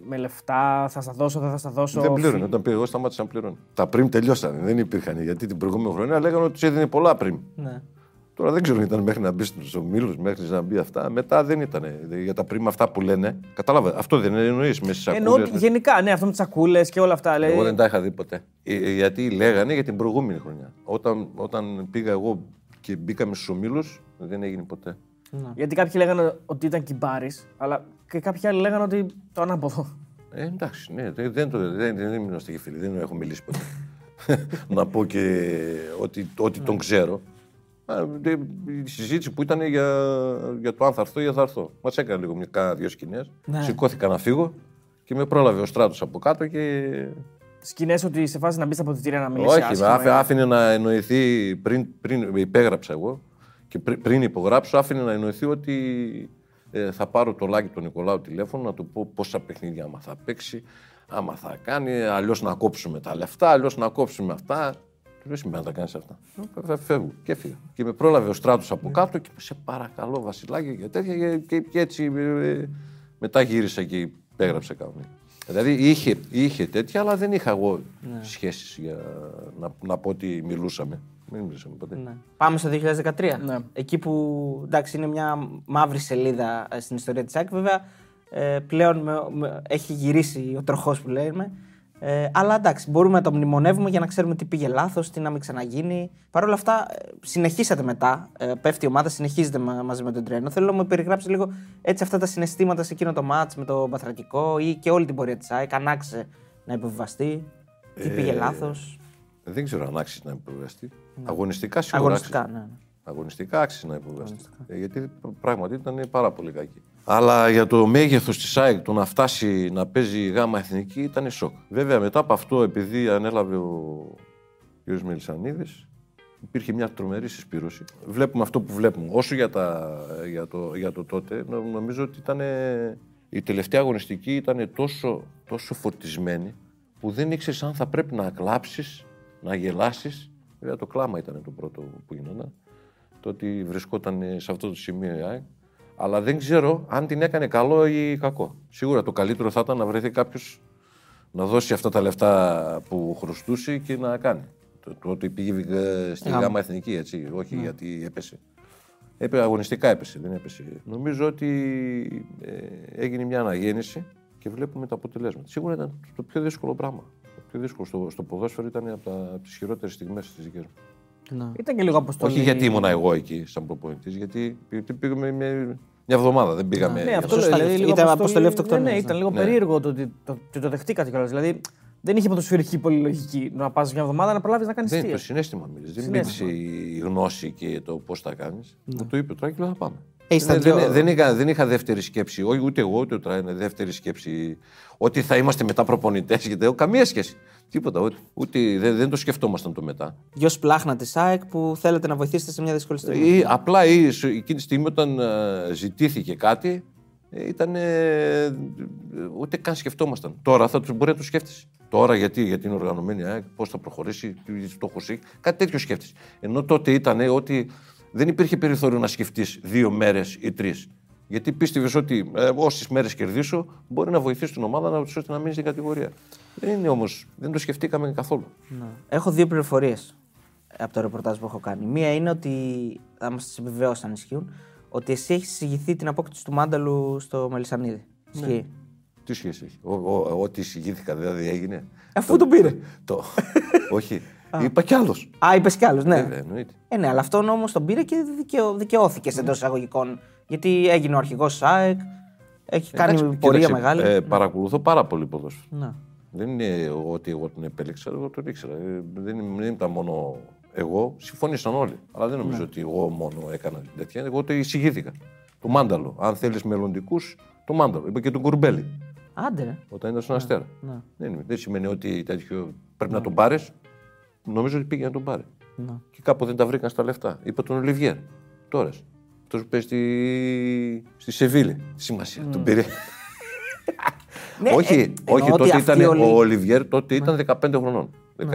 με λεφτά, θα στα δώσω, δεν θα στα δώσω. Δεν πλήρωνε. Όταν πήγα εγώ σταμάτησα να πληρώνω. Τα πριν τελειώσανε, δεν υπήρχαν. Γιατί την προηγούμενη χρονιά λέγανε ότι τους έδινε πολλά πριν. Ναι. Τώρα δεν ξέρω αν ήταν μέχρι να μπει στους ομίλους, μέχρι να μπει αυτά. Μετά δεν ήταν. Για τα πριν αυτά που λένε. Κατάλαβα. Αυτό δεν εννοείς με τις σακούλες. Εννοώ γενικά, ναι, αυτό με τις σακούλες και όλα αυτά. Εγώ δεν τα είχα δει ποτέ. Γιατί λέγανε για την προηγούμενη χρονιά. Όταν πήγα εγώ και μπήκαμε στους ομίλους, δεν έγινε ποτέ. Ναι. Γιατί κάποιοι λέγανε ότι ήταν κυμπάρης, αλλά και κάποιοι άλλοι λέγανε ότι το ανάποδο. Εντάξει, ναι, δεν ήμουν αστική φίλη, δεν έχω μιλήσει ποτέ. Να πω και ότι τον ξέρω. Η συζήτηση που ήταν για το αν θα έρθω ή αν θα έρθω. Μας έκανε λίγο κάνα δύο σκηνές. Ναι. Σηκώθηκα να φύγω και με πρόλαβε ο Στράτος από κάτω. Και... σκηνές ότι σε φάση να μπει στα ποτητήρια να μιλήσει. Όχι, άφηνε να εννοηθεί πριν υπέγραψα εγώ. Και πριν υπογράψω, άφηνε να εννοηθεί ότι θα πάρω το Λάκη τον Νικολάου τηλέφωνο να του πω πόσα παιχνίδια άμα θα παίξει, άμα θα κάνει, αλλιώς να κόψουμε τα λεφτά, αλλιώς να κόψουμε αυτά. Του λέω σημαίνει να τα κάνεις αυτά. Φεύγω και έφυγα. Και με πρόλαβε ο Στράτος από κάτω και είπε σε παρακαλώ Βασιλάκη για τέτοια και έτσι μετά γύρισα και υπέγραψα κανονικά. Δηλαδή είχε τέτοια, αλλά δεν είχα εγώ σχέσεις για να πω ότι μιλούσαμε. Ναι. Πάμε στο 2013. Ναι. Εκεί που εντάξει, είναι μια μαύρη σελίδα στην ιστορία της ΑΕΚ, βέβαια. Πλέον έχει γυρίσει ο τροχός που λέμε. Αλλά εντάξει, μπορούμε να το μνημονεύουμε για να ξέρουμε τι πήγε λάθος, τι να μην ξαναγίνει. Παρ' όλα αυτά, συνεχίσατε μετά. Πέφτει η ομάδα, συνεχίζετε μαζί με τον τρένο. Θέλω να μου περιγράψει λίγο έτσι αυτά τα συναισθήματα σε εκείνο το μάτς με το Παθρακικό ή και όλη την πορεία της ΑΕΚ. Αν άξιζε να υποβιβαστεί, τι πήγε λάθος. Δεν ξέρω αν άξιζε να υποβιβαστεί. Ναι. Αγωνιστικά σίγουρα. Αγωνιστικά άξιζε να υποβιβαστεί. Γιατί πράγματι ήταν πάρα πολύ κακή. Αλλά για το μέγεθος της ΑΕΚ, το να φτάσει να παίζει γάμα εθνική ήταν σοκ. Βέβαια μετά από αυτό, επειδή ανέλαβε ο κ. Μελισσανίδης, υπήρχε μια τρομερή συσπήρωση. Βλέπουμε αυτό που βλέπουμε. Όσο για το τότε, νομίζω ότι ήταν, η τελευταία αγωνιστική ήταν τόσο φορτισμένη που δεν ήξερες αν θα πρέπει να κλάψεις, να γελάσεις. Βέβαια το κλάμα ήταν το πρώτο που γινόταν. Το ότι βρισκόταν σε αυτό το σημείο η ΑΕΚ. Αλλά δεν ξέρω αν την έκανε καλό ή κακό. Σίγουρα το καλύτερο θα ήταν να βρεθεί κάποιος να δώσει αυτά τα λεφτά που χρωστούσε και να κάνει. Το ότι πήγε στη ΓΑΜΑ Εθνική, έτσι, όχι γιατί έπεσε. Αγωνιστικά έπεσε, δεν έπεσε. Νομίζω ότι έγινε μια αναγέννηση και βλέπουμε τα αποτελέσματα. Σίγουρα ήταν το πιο δύσκολο πράγμα. Το πιο δύσκολο στο ποδόσφαιρο ήταν από τις χειρότερες στιγμές της δικής μου. Να. Ήταν και λίγο αποστολή. Όχι γιατί ήμουν εγώ εκεί σαν προπονητής, γιατί πήγαμε μια εβδομάδα, δεν πήγαμε... Ναι, αυτό ήταν αποστολή αυτοκτονίας. Ναι, ήταν λίγο περίεργο το ότι το δεχτήκατε κιόλας. Δηλαδή δεν είχε ποδοσφαιρική πολυλογική να πας μια εβδομάδα να προλάβεις να κάνεις τι. Δεν είναι το συνέστημα, δεν μίλησε η γνώση και το πώς θα κάνεις. Μου το είπε ο Τράκη, θα πάμε. Δεν είχα δεύτερη σκέψη, ούτε εγώ ούτε ο Τράκη, δεύτερη σκέψη ότι θα είμαστε μετά προπονητές, γιατί έχω καμία σχέση. Τίποτα, ούτε δεν το σκεφτόμασταν το μετά. Γιος πλάχνα της ΑΕΚ που θέλετε να βοηθήσετε σε μια δύσκολη στιγμή. Απλά εκείνη τη στιγμή όταν ζητήθηκε κάτι, ήταν ούτε καν σκεφτόμασταν. Τώρα θα μπορεί να το σκέφτεσαι. Τώρα γιατί είναι οργανωμένη η ΑΕΚ, πώς θα προχωρήσει, τι στόχος έχει, κάτι τέτοιο σκέφτεσαι. Ενώ τότε ήταν ότι δεν υπήρχε περιθώριο να σκεφτείς 2 μέρες ή 3. Γιατί πίστευες ότι όσες μέρες κερδίσω μπορεί να βοηθήσει την ομάδα ώστε να μείνει στην κατηγορία. Δεν είναι όμως, δεν το σκεφτήκαμε καθόλου. Ναι. Έχω 2 πληροφορίες από το ρεπορτάζ που έχω κάνει. Μία είναι ότι, θα μας τις επιβεβαιώσουν αν ισχύουν, ότι εσύ έχεις εισηγηθεί την απόκτηση του μάνταλου στο Μελισσανίδη. Ισχύει. Ναι. Τι σχέση έχει. Ό,τι εισηγήθηκα δηλαδή έγινε. Αφού τον πήρε. Όχι. Είπα κι άλλος. Α, είπες κι άλλος, ναι. Ναι, αλλά αυτόν όμως τον πήρε και δικαιώθηκες εντός εισαγωγικών. Γιατί έγινε ο αρχηγός της ΑΕΚ, έχει κάνει πορεία μεγάλη. Παρακολουθώ πάρα πολύ ποδόσφαιρο. Δεν είναι ότι εγώ τον επέλεξα, εγώ τον ήξερα. Δεν ήταν μόνο εγώ, συμφωνήσαν όλοι. Αλλά δεν νομίζω ότι εγώ μόνο έκανα την τέτοια. Εγώ το εισηγήθηκα. Το μάνταλο. Αν θέλεις μελλοντικούς, το μάνταλο. Είπα και τον Κουρμπέλη. Άντε, ρε. Όταν ήταν στον Αστέρα. Δεν σημαίνει ότι τέτοιο πρέπει να τον πάρεις. Νομίζω ότι πήγε να τον πάρει. Και κάπου δεν τα βρήκαν στα λεφτά. Είπα τον Ολιβιέρ. Τώρα. Αυτός που παίζει στη Σεβίλη. Σημασία. Τον πήρε. Όχι, τότε ήταν ο Ολιβιέρ, τότε ήταν 15 χρονών, 16.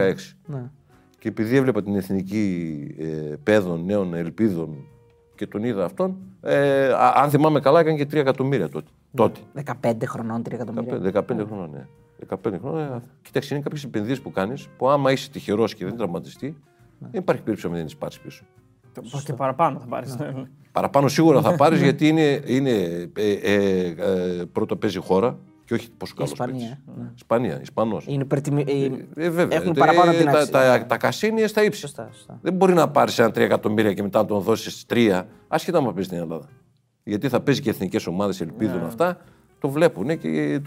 Και επειδή έβλεπα την εθνική παιδών, νέων ελπίδων και τον είδα αυτόν, αν θυμάμαι καλά έκανε και 3 εκατομμύρια τότε. 15 χρονών, 3 εκατομμύρια. 15 χρονών, ναι. 15 χρονών. Κοίταξε, είναι κάποιες επενδύσεις που κάνεις, που άμα είσαι τυχερός και δεν τραυματιστεί, δεν υπάρχει περίπτωση να μην τις πάρεις πίσω. Και παραπάνω θα πάρεις. Παραπάνω σίγουρα θα πάρεις, γιατί πρώτο παίζει χώρα. Και όχι πόσο καλός παίκτης. Ισπανία, Ισπανός. Έχουν παραπάνω την αξία. Τα κασίνια στα ύψη. Δεν μπορεί να πάρεις 1 εκατομμύριο και μετά να τον δώσεις 3, άσχετα άμα παίζεις στην Ελλάδα. γιατί θα παίζει και εθνικές ομάδες, ελπίζουν αυτά, το βλέπουν και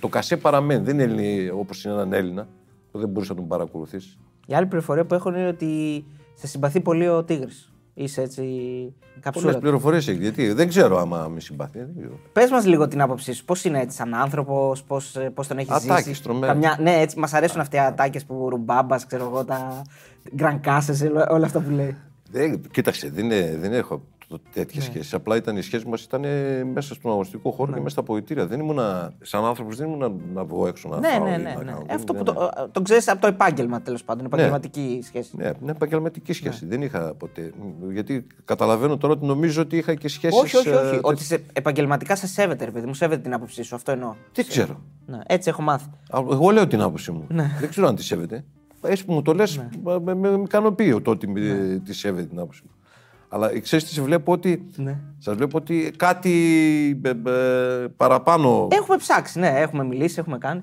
το κασέ παραμένει. Δεν είναι όπως είναι έναν Έλληνα, δεν μπορούσε να τον παρακολουθήσει. Η άλλη πληροφορία που έχουν είναι ότι σε συμπαθεί πολύ ο Τίγρης. Είσαι έτσι καψούρα. Πολλές πληροφορίες έχει, γιατί δεν ξέρω άμα με συμπαθεί. Πες μας λίγο την άποψή σου. Πώς είναι έτσι σαν άνθρωπος, πώς τον έχεις ζήσει. Ατάκες, τρομερές. Ναι, έτσι μας αρέσουν αυτές οι ατάκες που ρουμπάμπας, ξέρω εγώ, τα γκρανκάσες, όλα αυτά που λέει. Κοίταξε, δεν έχω τέτοιες σχέσεις. Απλά οι σχέσεις μας ήταν μέσα στον αγωνιστικό χώρο και μέσα στα αποδυτήρια. Δεν ήμουνα σαν άνθρωπος, δεν ήμουν να βγω έξω να φάω. Ναι. Αυτό που το ξέρεις από το επάγγελμα, τέλος πάντων. Επαγγελματική σχέση. Ναι, επαγγελματική σχέση. Δεν είχα ποτέ. Γιατί καταλαβαίνω τώρα ότι νομίζω ότι είχα και σχέσεις. Όχι. Ότι επαγγελματικά σε σέβεται, ρε παιδί μου, σέβεται την άποψή σου. Αυτό εννοώ. Τι ξέρω. Έτσι έχω μάθει. Εγώ λέω την άποψή μου. Δεν ξέρω αν τη σέβεται. Έτσι που μου το λες, με ικανοποιεί το ότι τη σέβεται την άποψη μου. Αλλά ξέρεις τι, σας βλέπω ότι κάτι παραπάνω... Έχουμε ψάξει, ναι, έχουμε μιλήσει, έχουμε κάνει.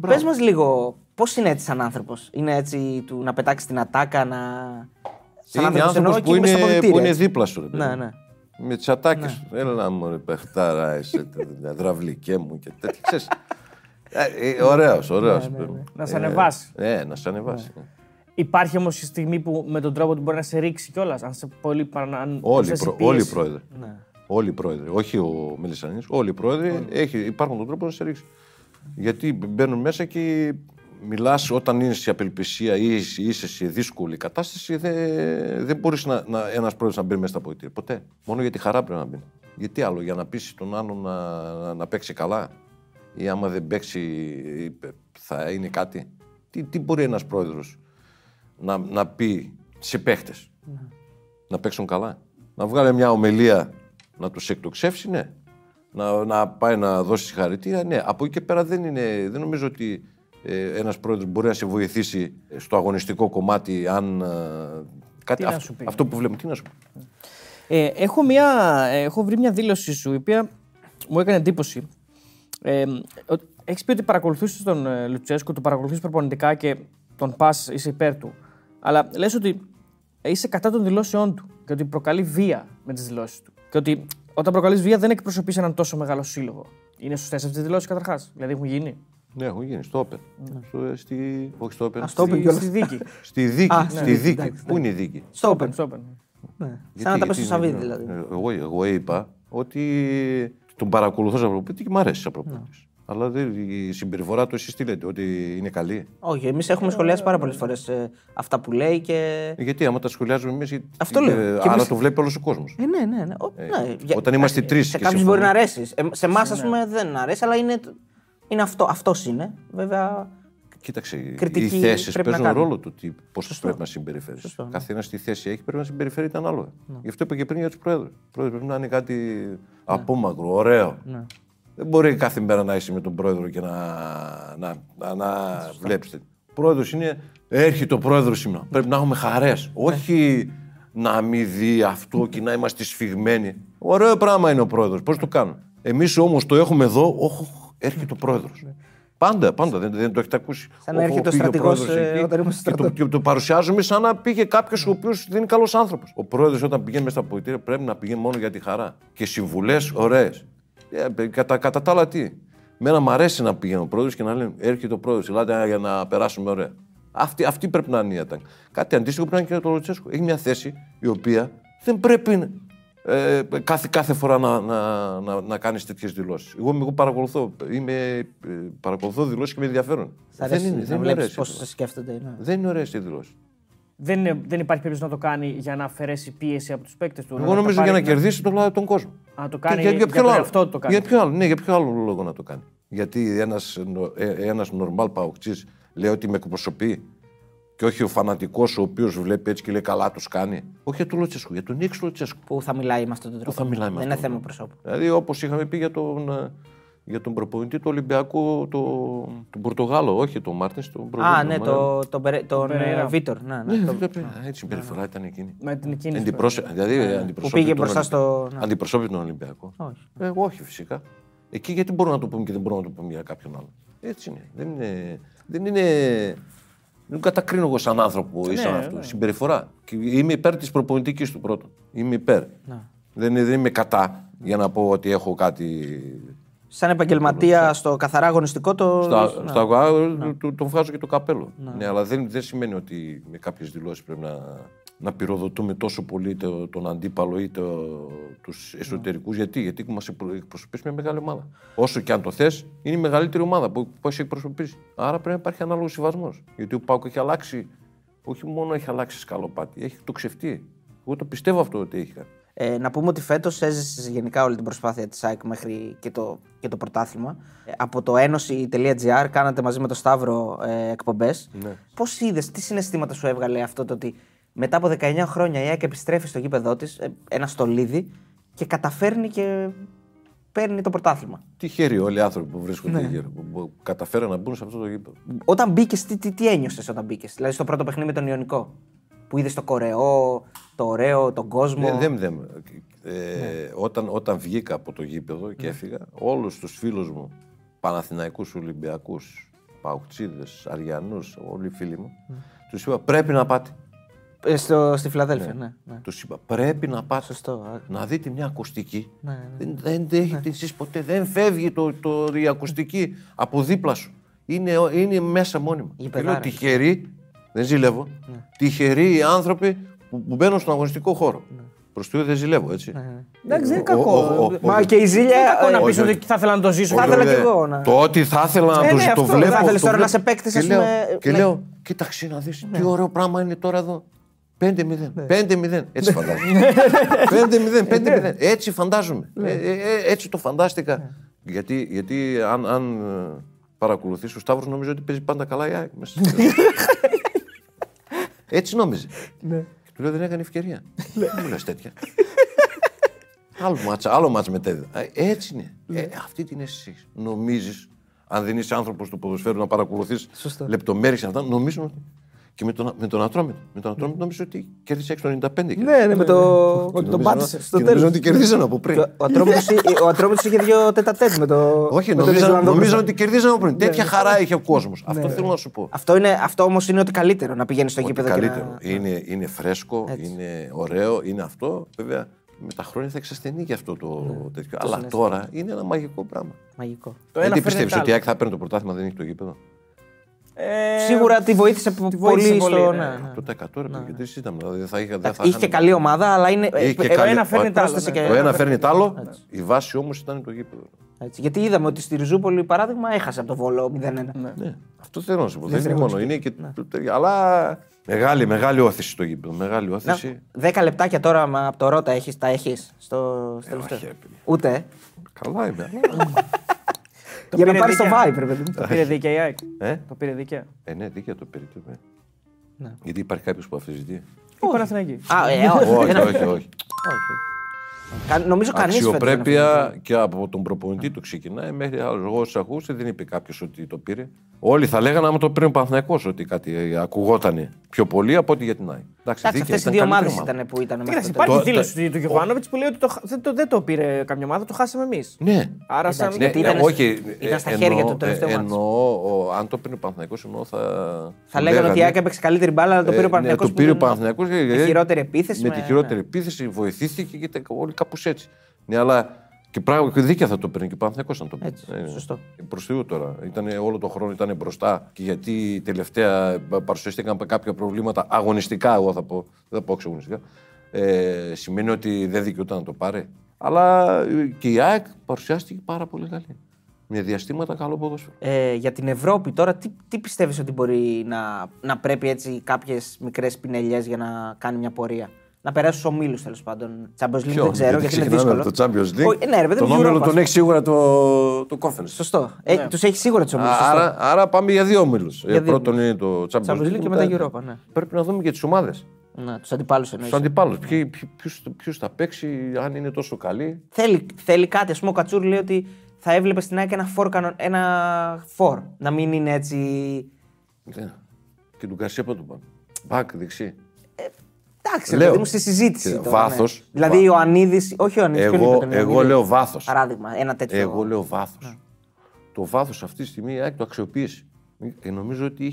Πες μας λίγο, πώς είναι έτσι σαν άνθρωπος. Είναι έτσι του να πετάξεις την ατάκα, να... Είναι άνθρωπος που είναι δίπλα σου, ρε. Ναι. Με τις ατάκες, έλα μου ρε παιχτάρα, είσαι δραυλικέ μου και τέτοια. Ωραίος. Να σε ανεβάσει. Να σε ανεβάσει. Υπάρχει όμως η στιγμή που με τον τρόπο του μπορεί να σε ρίξει κιόλας, αν σε πολύ παρανανθέσει. Όλοι οι πρόεδροι, όχι ο Μελισσανής, όλοι οι πρόεδροι υπάρχουν τον τρόπο να σε ρίξει. Γιατί μπαίνουν μέσα και μιλάς όταν είσαι σε απελπισία ή είσαι σε δύσκολη κατάσταση, δεν μπορείς ένας πρόεδρος να μπει μέσα στα αποδυτήρια. Ποτέ. Μόνο για τη χαρά πρέπει να μπει. Γιατί άλλο, για να πείσει τον άλλον να παίξει καλά. Ή άμα δεν παίξει, θα είναι κάτι. Τι μπορεί ένας πρόεδρος να πει σε παίχτες, να παίξουν καλά. Να βγάλει μια ομιλία, να τους εκτοξεύσει, ναι. Να πάει να δώσει συγχαρητήρια, ναι. Από εκεί και πέρα δεν νομίζω ότι ένας πρόεδρος μπορεί να σε βοηθήσει στο αγωνιστικό κομμάτι, αν κάτι αυτό που βλέπουμε. Τι να σου πει. Έχω βρει μια δήλωσή σου, η οποία μου έκανε εντύπωση. Έχεις πει ότι παρακολουθείς τον Λουτσέσκο, τον παρακολουθείς προπονητικά και τον πας, είσαι υπέρ του. Αλλά λες ότι είσαι κατά των δηλώσεών του και ότι προκαλεί βία με τις δηλώσεις του. Και ότι όταν προκαλείς βία δεν εκπροσωπείς έναν τόσο μεγάλο σύλλογο. Είναι σωστές αυτές τις δηλώσεις καταρχάς? Δηλαδή έχουν γίνει. Ναι, έχουν γίνει. Στο όπεν. Όχι στο όπεν. Στη δίκη. Στη δίκη. Πού είναι η δίκη? Στο όπεν. Σαν να τα πες στο Σαβίδη δηλαδή. Εγώ είπα ότι. Τον παρακολουθώ σαν προπονητή και μου αρέσει σαν προπονητής. Αλλά η συμπεριφορά του, εσείς τι λέτε, ότι είναι καλή? Όχι, εμείς έχουμε σχολιάσει πάρα πολλές φορές αυτά που λέει και. Γιατί άμα τα σχολιάζουμε εμείς. Αυτό λέω. Αλλά το βλέπει όλος ο κόσμος. Ναι. Όταν είμαστε τρεις. Σε κάποιους μπορεί να αρέσει. Σε εμάς, ας πούμε, δεν αρέσει, αλλά είναι αυτό. Αυτός είναι. Βέβαια. Κοίταξε, οι θέσεις παίζουν ρόλο του πώς πρέπει να συμπεριφέρεις. Καθένας στη θέση έχει, πρέπει να συμπεριφέρεται ανάλογα. Γι' αυτό είπα και πριν για τους πρόεδρους. Πρόεδρος πρέπει να είναι κάτι απόμακρο, ωραίο. Δεν μπορεί κάθε μέρα να είσαι με τον πρόεδρο και να βλέπεις. Πρόεδρος είναι, έρχεται ο πρόεδρος σήμερα. Πρέπει να έχουμε χαρές. Όχι να μην δει αυτό και να είμαστε σφιγμένοι. Ωραίο πράγμα είναι ο πρόεδρος. Πώς το κάνουμε. Εμείς όμως το έχουμε εδώ, έρχεται ο πρόεδρος. Πάντα, δεν το έχετε ακούσει. Σαν να έρχεται ο στρατηγός όταν είμαστε στρατό. Και το παρουσιάζουμε σαν να πήγε κάποιος ο οποίος δεν είναι καλός άνθρωπος. Ο πρόεδρος όταν πηγαίνει μέσα στα αποδυτήρια πρέπει να πηγαίνει μόνο για τη χαρά. Και συμβουλές ωραίες. Κατά τα άλλα τι. Μένα μου αρέσει να πηγαίνει ο πρόεδρος και να λένε έρχεται ο πρόεδρος, ελάτε για να περάσουμε ωραία. Αυτή πρέπει να είναι η ατάκη. Κάτι αντίστοιχο πρέπει να είναι και το Λουτσέσκο. Έχει μια θέση η οποία δεν πρέπει κάθε φορά να κάνεις τέτοιες δηλώσεις. Εγώ παρακολουθώ δηλώσεις και με ενδιαφέρον. Δεν βλέπεις πώς σε σκέφτονται. Δεν είναι ωραίες οι δηλώσεις. Δεν υπάρχει περίπτωση να το κάνει για να αφαιρέσει πίεση από τους παίκτες του. Εγώ νομίζω για να κερδίσει τον κόσμο. Το κάνει για ποιο άλλο λόγο να το κάνει? Γιατί ένας νορμάλ παοκτής λέει ότι με εκπροσωπεί. Και όχι ο φανατικός ο οποίος βλέπει έτσι και λέει καλά τους κάνει. Όχι για τον Λουτσέσκου, για τον Νίκο Λουτσέσκου. Που θα μιλάει με αυτόν τον τρόπο. Δεν είναι θέμα προσώπου. Δηλαδή όπως είχαμε πει για τον προπονητή του Ολυμπιακού, τον Πορτογάλο, όχι τον Μάρτινς, τον Πορτογάλο. Ναι, τον Βίτορ. Έτσι η περιφορά ήταν εκείνη. Με την εκείνη. Δηλαδή αντιπροσώπη τον Ολυμπιακό. Όχι φυσικά. Εκεί γιατί μπορούμε να το πούμε και δεν μπορούμε να το πούμε για κάποιον άλλο. Έτσι είναι. Δεν κατακρίνω εγώ σαν άνθρωπο ή σαν αυτό. Συμπεριφορά. Είμαι υπέρ της προπονητικής του πρώτον. Είμαι υπέρ. Δεν είμαι κατά για να πω ότι έχω κάτι. Σαν επαγγελματία στο καθαρά αγωνιστικό το. Τον βγάζω και το καπέλο. Ναι, αλλά δεν σημαίνει ότι με κάποιες δηλώσεις πρέπει να πυροδοτούμε τόσο πολύ τον αντίπαλο ή τους εσωτερικούς. Γιατί μας εκπροσωπεί μια μεγάλη ομάδα. Όσο και αν το θες, είναι η μεγαλύτερη ομάδα που έχει εκπροσωπήσει. Άρα πρέπει να υπάρχει ανάλογος συμβασμός. Γιατί ο ΠΑΟΚ έχει αλλάξει. Όχι μόνο έχει αλλάξει σκαλοπάτι, έχει το ξεφτεί. Εγώ το πιστεύω αυτό ότι έχει κάνει. Να πούμε ότι φέτος έζησες γενικά όλη την προσπάθεια της ΑΕΚ μέχρι και το πρωτάθλημα. Από το ένωση.gr κάνατε μαζί με τον Σταύρο εκπομπές. Ναι. Πώς είδες, τι συναισθήματα σου έβγαλε αυτό το ότι μετά από 19 χρόνια η ΑΕΚ επιστρέφει στο γήπεδό της, ένα στολίδι, και καταφέρνει και παίρνει το πρωτάθλημα? Τυχαίροι όλοι οι άνθρωποι που βρίσκονται γύρω, που καταφέραν να μπουν σε αυτό το γήπεδο. Όταν μπήκες, τι ένιωσες όταν μπήκες, δηλαδή στο πρώτο παιχνίδι με τον Ιωνικό? Που είδες το κορεό, το ωραίο, τον κόσμο. Όταν βγήκα από το γήπεδο και έφυγα, όλους τους φίλους μου, Παναθηναϊκούς, Ολυμπιακούς, Παοκτσίδες, Αριανούς, όλοι οι φίλοι μου, τους είπα πρέπει να πάτε. Στη Φιλαδέλφια, ναι. Τους είπα πρέπει να πάτε. Σωστό. Να δείτε μια ακουστική. Δεν έχετε εσείς ποτέ, δεν φεύγει η ακουστική από δίπλα σου. Είναι μέσα μόνιμα. Είναι τυχερή. Δεν ζηλεύω. Ναι. Τυχεροί οι άνθρωποι που μπαίνουν στον αγωνιστικό χώρο. Ναι. Προς του δεν ζηλεύω, έτσι. Εντάξει, δεν είναι κακό. Μα και η ζήλια. Δεν είναι κακό να πεις ότι θα ήθελα να το ζήσω. Θα ήθελα κι εγώ να. Το ότι θα ήθελα να το ζήσω. Το βλέπω. Θα ήθελες τώρα να σε παίκτες, ας πούμε. Και λέω, κοίταξε να δεις τι ωραίο πράγμα είναι τώρα εδώ. 5-0. 5-0. Έτσι φαντάζομαι. 5-0. Έτσι φαντάζομαι. Έτσι το φαντάστηκα. Γιατί αν παρακολουθείς, ο Σταύρος νομίζω ότι παίζει πάντα καλά η ΑΕΚ. Έτσι νόμιζε. Και του λέω δεν έκανε ευκαιρία. Δεν μου λες τέτοια. Άλλο μάτς μετέδιδα. Έτσι είναι. Αυτή την αίσθηση. Νομίζεις, αν δεν είσαι άνθρωπος του ποδοσφαίρου να παρακολουθείς λεπτομέρειες αυτά, νομίζουν ότι. Και με τον Ατρόμητο. Με τον Ατρόμητο νομίζω ότι κέρδισε 6-95. Ναι, με τον πάτησε στο τέλος. Νομίζω ότι κερδίζαν από πριν. Ο Ατρόμητος είχε 2 τέτα τέτ με το. Όχι, νομίζω ότι κερδίζαν από πριν. Τέτοια χαρά είχε ο κόσμος. Αυτό θέλω να σου πω. Αυτό όμως είναι ότι καλύτερο να πηγαίνεις στο γήπεδο. Καλύτερο. Είναι φρέσκο, είναι ωραίο, είναι αυτό. Βέβαια με τα χρόνια θα εξασθενεί και αυτό το τέτοιο. Αλλά τώρα είναι ένα μαγικό πράγμα. Γιατί πιστεύεις ότι η ΑΕΚ θα παίρνει το πρωτάθλημα, δεν έχει το γήπεδο? Σίγουρα τη βοήθησε πολύ στο. Το 100% γιατί συζητάμε. Είχε καλή ομάδα, αλλά είναι. Το ένα φέρνει το άλλο. Η βάση όμως ήταν το γήπεδο. Γιατί είδαμε ότι στη Ριζούπολη, παράδειγμα, έχασε από το Βόλο 0-1. Αυτό θέλω να σου πω. Δεν είναι μόνο. Αλλά μεγάλη όθηση το γήπεδο. 10 λεπτάκια τώρα από το Ρώτα τα έχεις στο τελευταίο? Ούτε. Καλά είμαι. Για να πάρει το vibe, ρε παιδί μου. Το πήρε δίκαια η ΑΕΚ. Το πήρε δίκαια. Ναι, δίκαια το πήρε. Γιατί υπάρχει κάποιο που αφιζητεί. Όχι, Παναθηναϊκή. Όχι. Νομίζω κανείς. Αξιοπρέπεια και από τον προπονητή του ξεκινάει μέχρι όσους ακούσε, δεν είπε κάποιο ότι το πήρε. Όλοι θα λέγανε άμα το πήρε ο Παναθηναϊκός ότι κάτι ακουγότανε πιο πολύ από ό,τι για την ΑΕΚ. Αυτές οι δύο ομάδες ήταν που ήταν. Υπάρχει δήλωση του Γιωβάνοβιτς που λέει ότι δεν το πήρε καμιά ομάδα, το χάσαμε εμείς. Ναι. Άρα σαν. Ήταν στα χέρια του τελευταίου μάτς. Εννοώ, αν το πήρε ο Παναθηναϊκός, εννοώ θα λέγανε ότι η ΑΕΚ έπαιξε καλύτερη μπάλα, αλλά το πήρε ο Παναθηναϊκός. Το πήρε ο Παναθηναϊκός με τη χειρότερη επίθεση. Με τη χειρότερη επίθεση βοηθήθηκε και όλοι κάπως έτσι. Ναι, αλλά. Και πράγματι δίκαια θα το παίρνει και ο Παναθηναϊκός να το παίρνει. Σωστό. Προς Θεού τώρα. Όλο τον χρόνο ήταν μπροστά. Και γιατί τελευταία παρουσιάστηκαν κάποια προβλήματα αγωνιστικά, εγώ θα πω. Δεν θα πω εξαγωνιστικά. Σημαίνει ότι δεν δικαιούταν να το πάρει. Αλλά και η ΑΕΚ παρουσιάστηκε πάρα πολύ καλή. Με διαστήματα καλό ποδόσφαιρο. Για την Ευρώπη τώρα, τι πιστεύεις ότι μπορεί να πρέπει έτσι κάποιες μικρές πινελιές για να κάνει μια πορεία? Να περάσει στους ομίλους τέλος πάντων. Champions League δεν ξέρω γιατί είναι δύσκολο. Το Champions League. Ναι, τον όμιλο τον έχει σίγουρα το Conference. Σωστό. Τους έχει σίγουρα τους ομίλους. Άρα πάμε για δύο ομίλους. Πρώτον είναι το Champions League και μετά η Europa. Πρέπει να δούμε και τις ομάδες. Τους αντιπάλους εννοείς. Τους αντιπάλους. Ποιος θα παίξει, αν είναι τόσο καλή. Θέλει κάτι. Ας πούμε ο Κατσούρ λέει ότι θα έβλεπε στην ΑΕΚ ένα φορ. Να μην είναι έτσι. Και του Γκαρσία πού τον πάμε? Μπακ δεξί. Εντάξει, λέω, στη συζήτηση. Βάθος. Ναι. Δηλαδή, ο Ανίδης. Όχι ο Ανίδης. Εγώ λέω βάθος. Παράδειγμα, ένα τέτοιο. Εγώ λέω βάθος. Ναι. Το βάθος αυτή τη στιγμή η ΑΕΚ το αξιοποίησε. Νομίζω ότι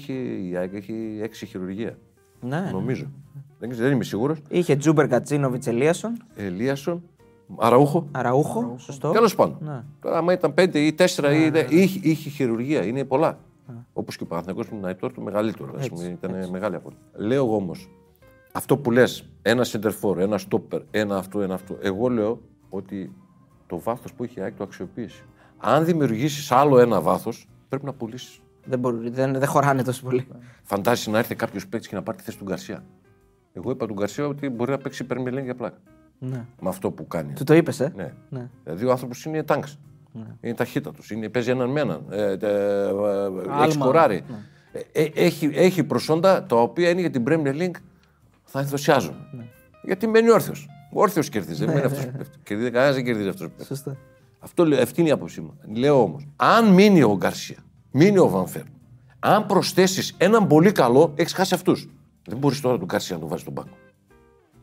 η ΑΕΚ έχει 6 χειρουργία. Ναι. Νομίζω. Ναι. Δεν είμαι σίγουρος. Είχε Τζούμπερ, Κατσίνοβιτς, Ελίασον. Αραούχο. Σωστό. Τέλος πάντων. Ναι. Τώρα, άμα ήταν 5 ή 4, είχε χειρουργία. Είναι πολλά. Ναι. Όπως και ο Παναθηναϊκός με τον Αϊτόρ, το μεγαλύτερο. Ήταν μεγάλη απόλυτη. Λέω εγώ όμως, αυτό που λες, ένα σεντερφόρ, ένα στόπερ, ένα αυτό. Εγώ λέω ότι το βάθος που έχει η ΑΕΚ το αξιοποίησε. Αν δημιουργήσεις άλλο ένα βάθος, πρέπει να πουλήσεις. Δεν χωράνε τόσο πολύ. Φαντάζεσαι να έρθει κάποιος παίκτης και να πάρει τη θέση του Γκαρσία. Εγώ είπα του Γκαρσία ότι μπορεί να παίξει υπερμιλέν για πλάκα. Ναι. Με αυτό που κάνει. Του το είπες, Ναι. Δηλαδή ο άνθρωπος είναι τάγκς. Ναι. Είναι ταχύτατος. Παίζει έναν με έναν. Έχει σκοράρει. Ναι. Έχει προσόντα τα οποία είναι για την Premier League θα ενθουσιάζομαι. Ναι. Γιατί μένει όρθιος. Όρθιος κερδίζει. Ναι, κανένας δεν κερδίζει αυτός που παίζει. Σωστά. Αυτή είναι η άποψή μου. Λέω όμως, αν μείνει ο Γκαρσία, μείνει ο Βανφέρ, αν προσθέσεις έναν πολύ καλό, έχεις χάσει αυτούς. Δεν μπορείς τώρα τον Γκαρσία να τον βάζεις στον πάγκο.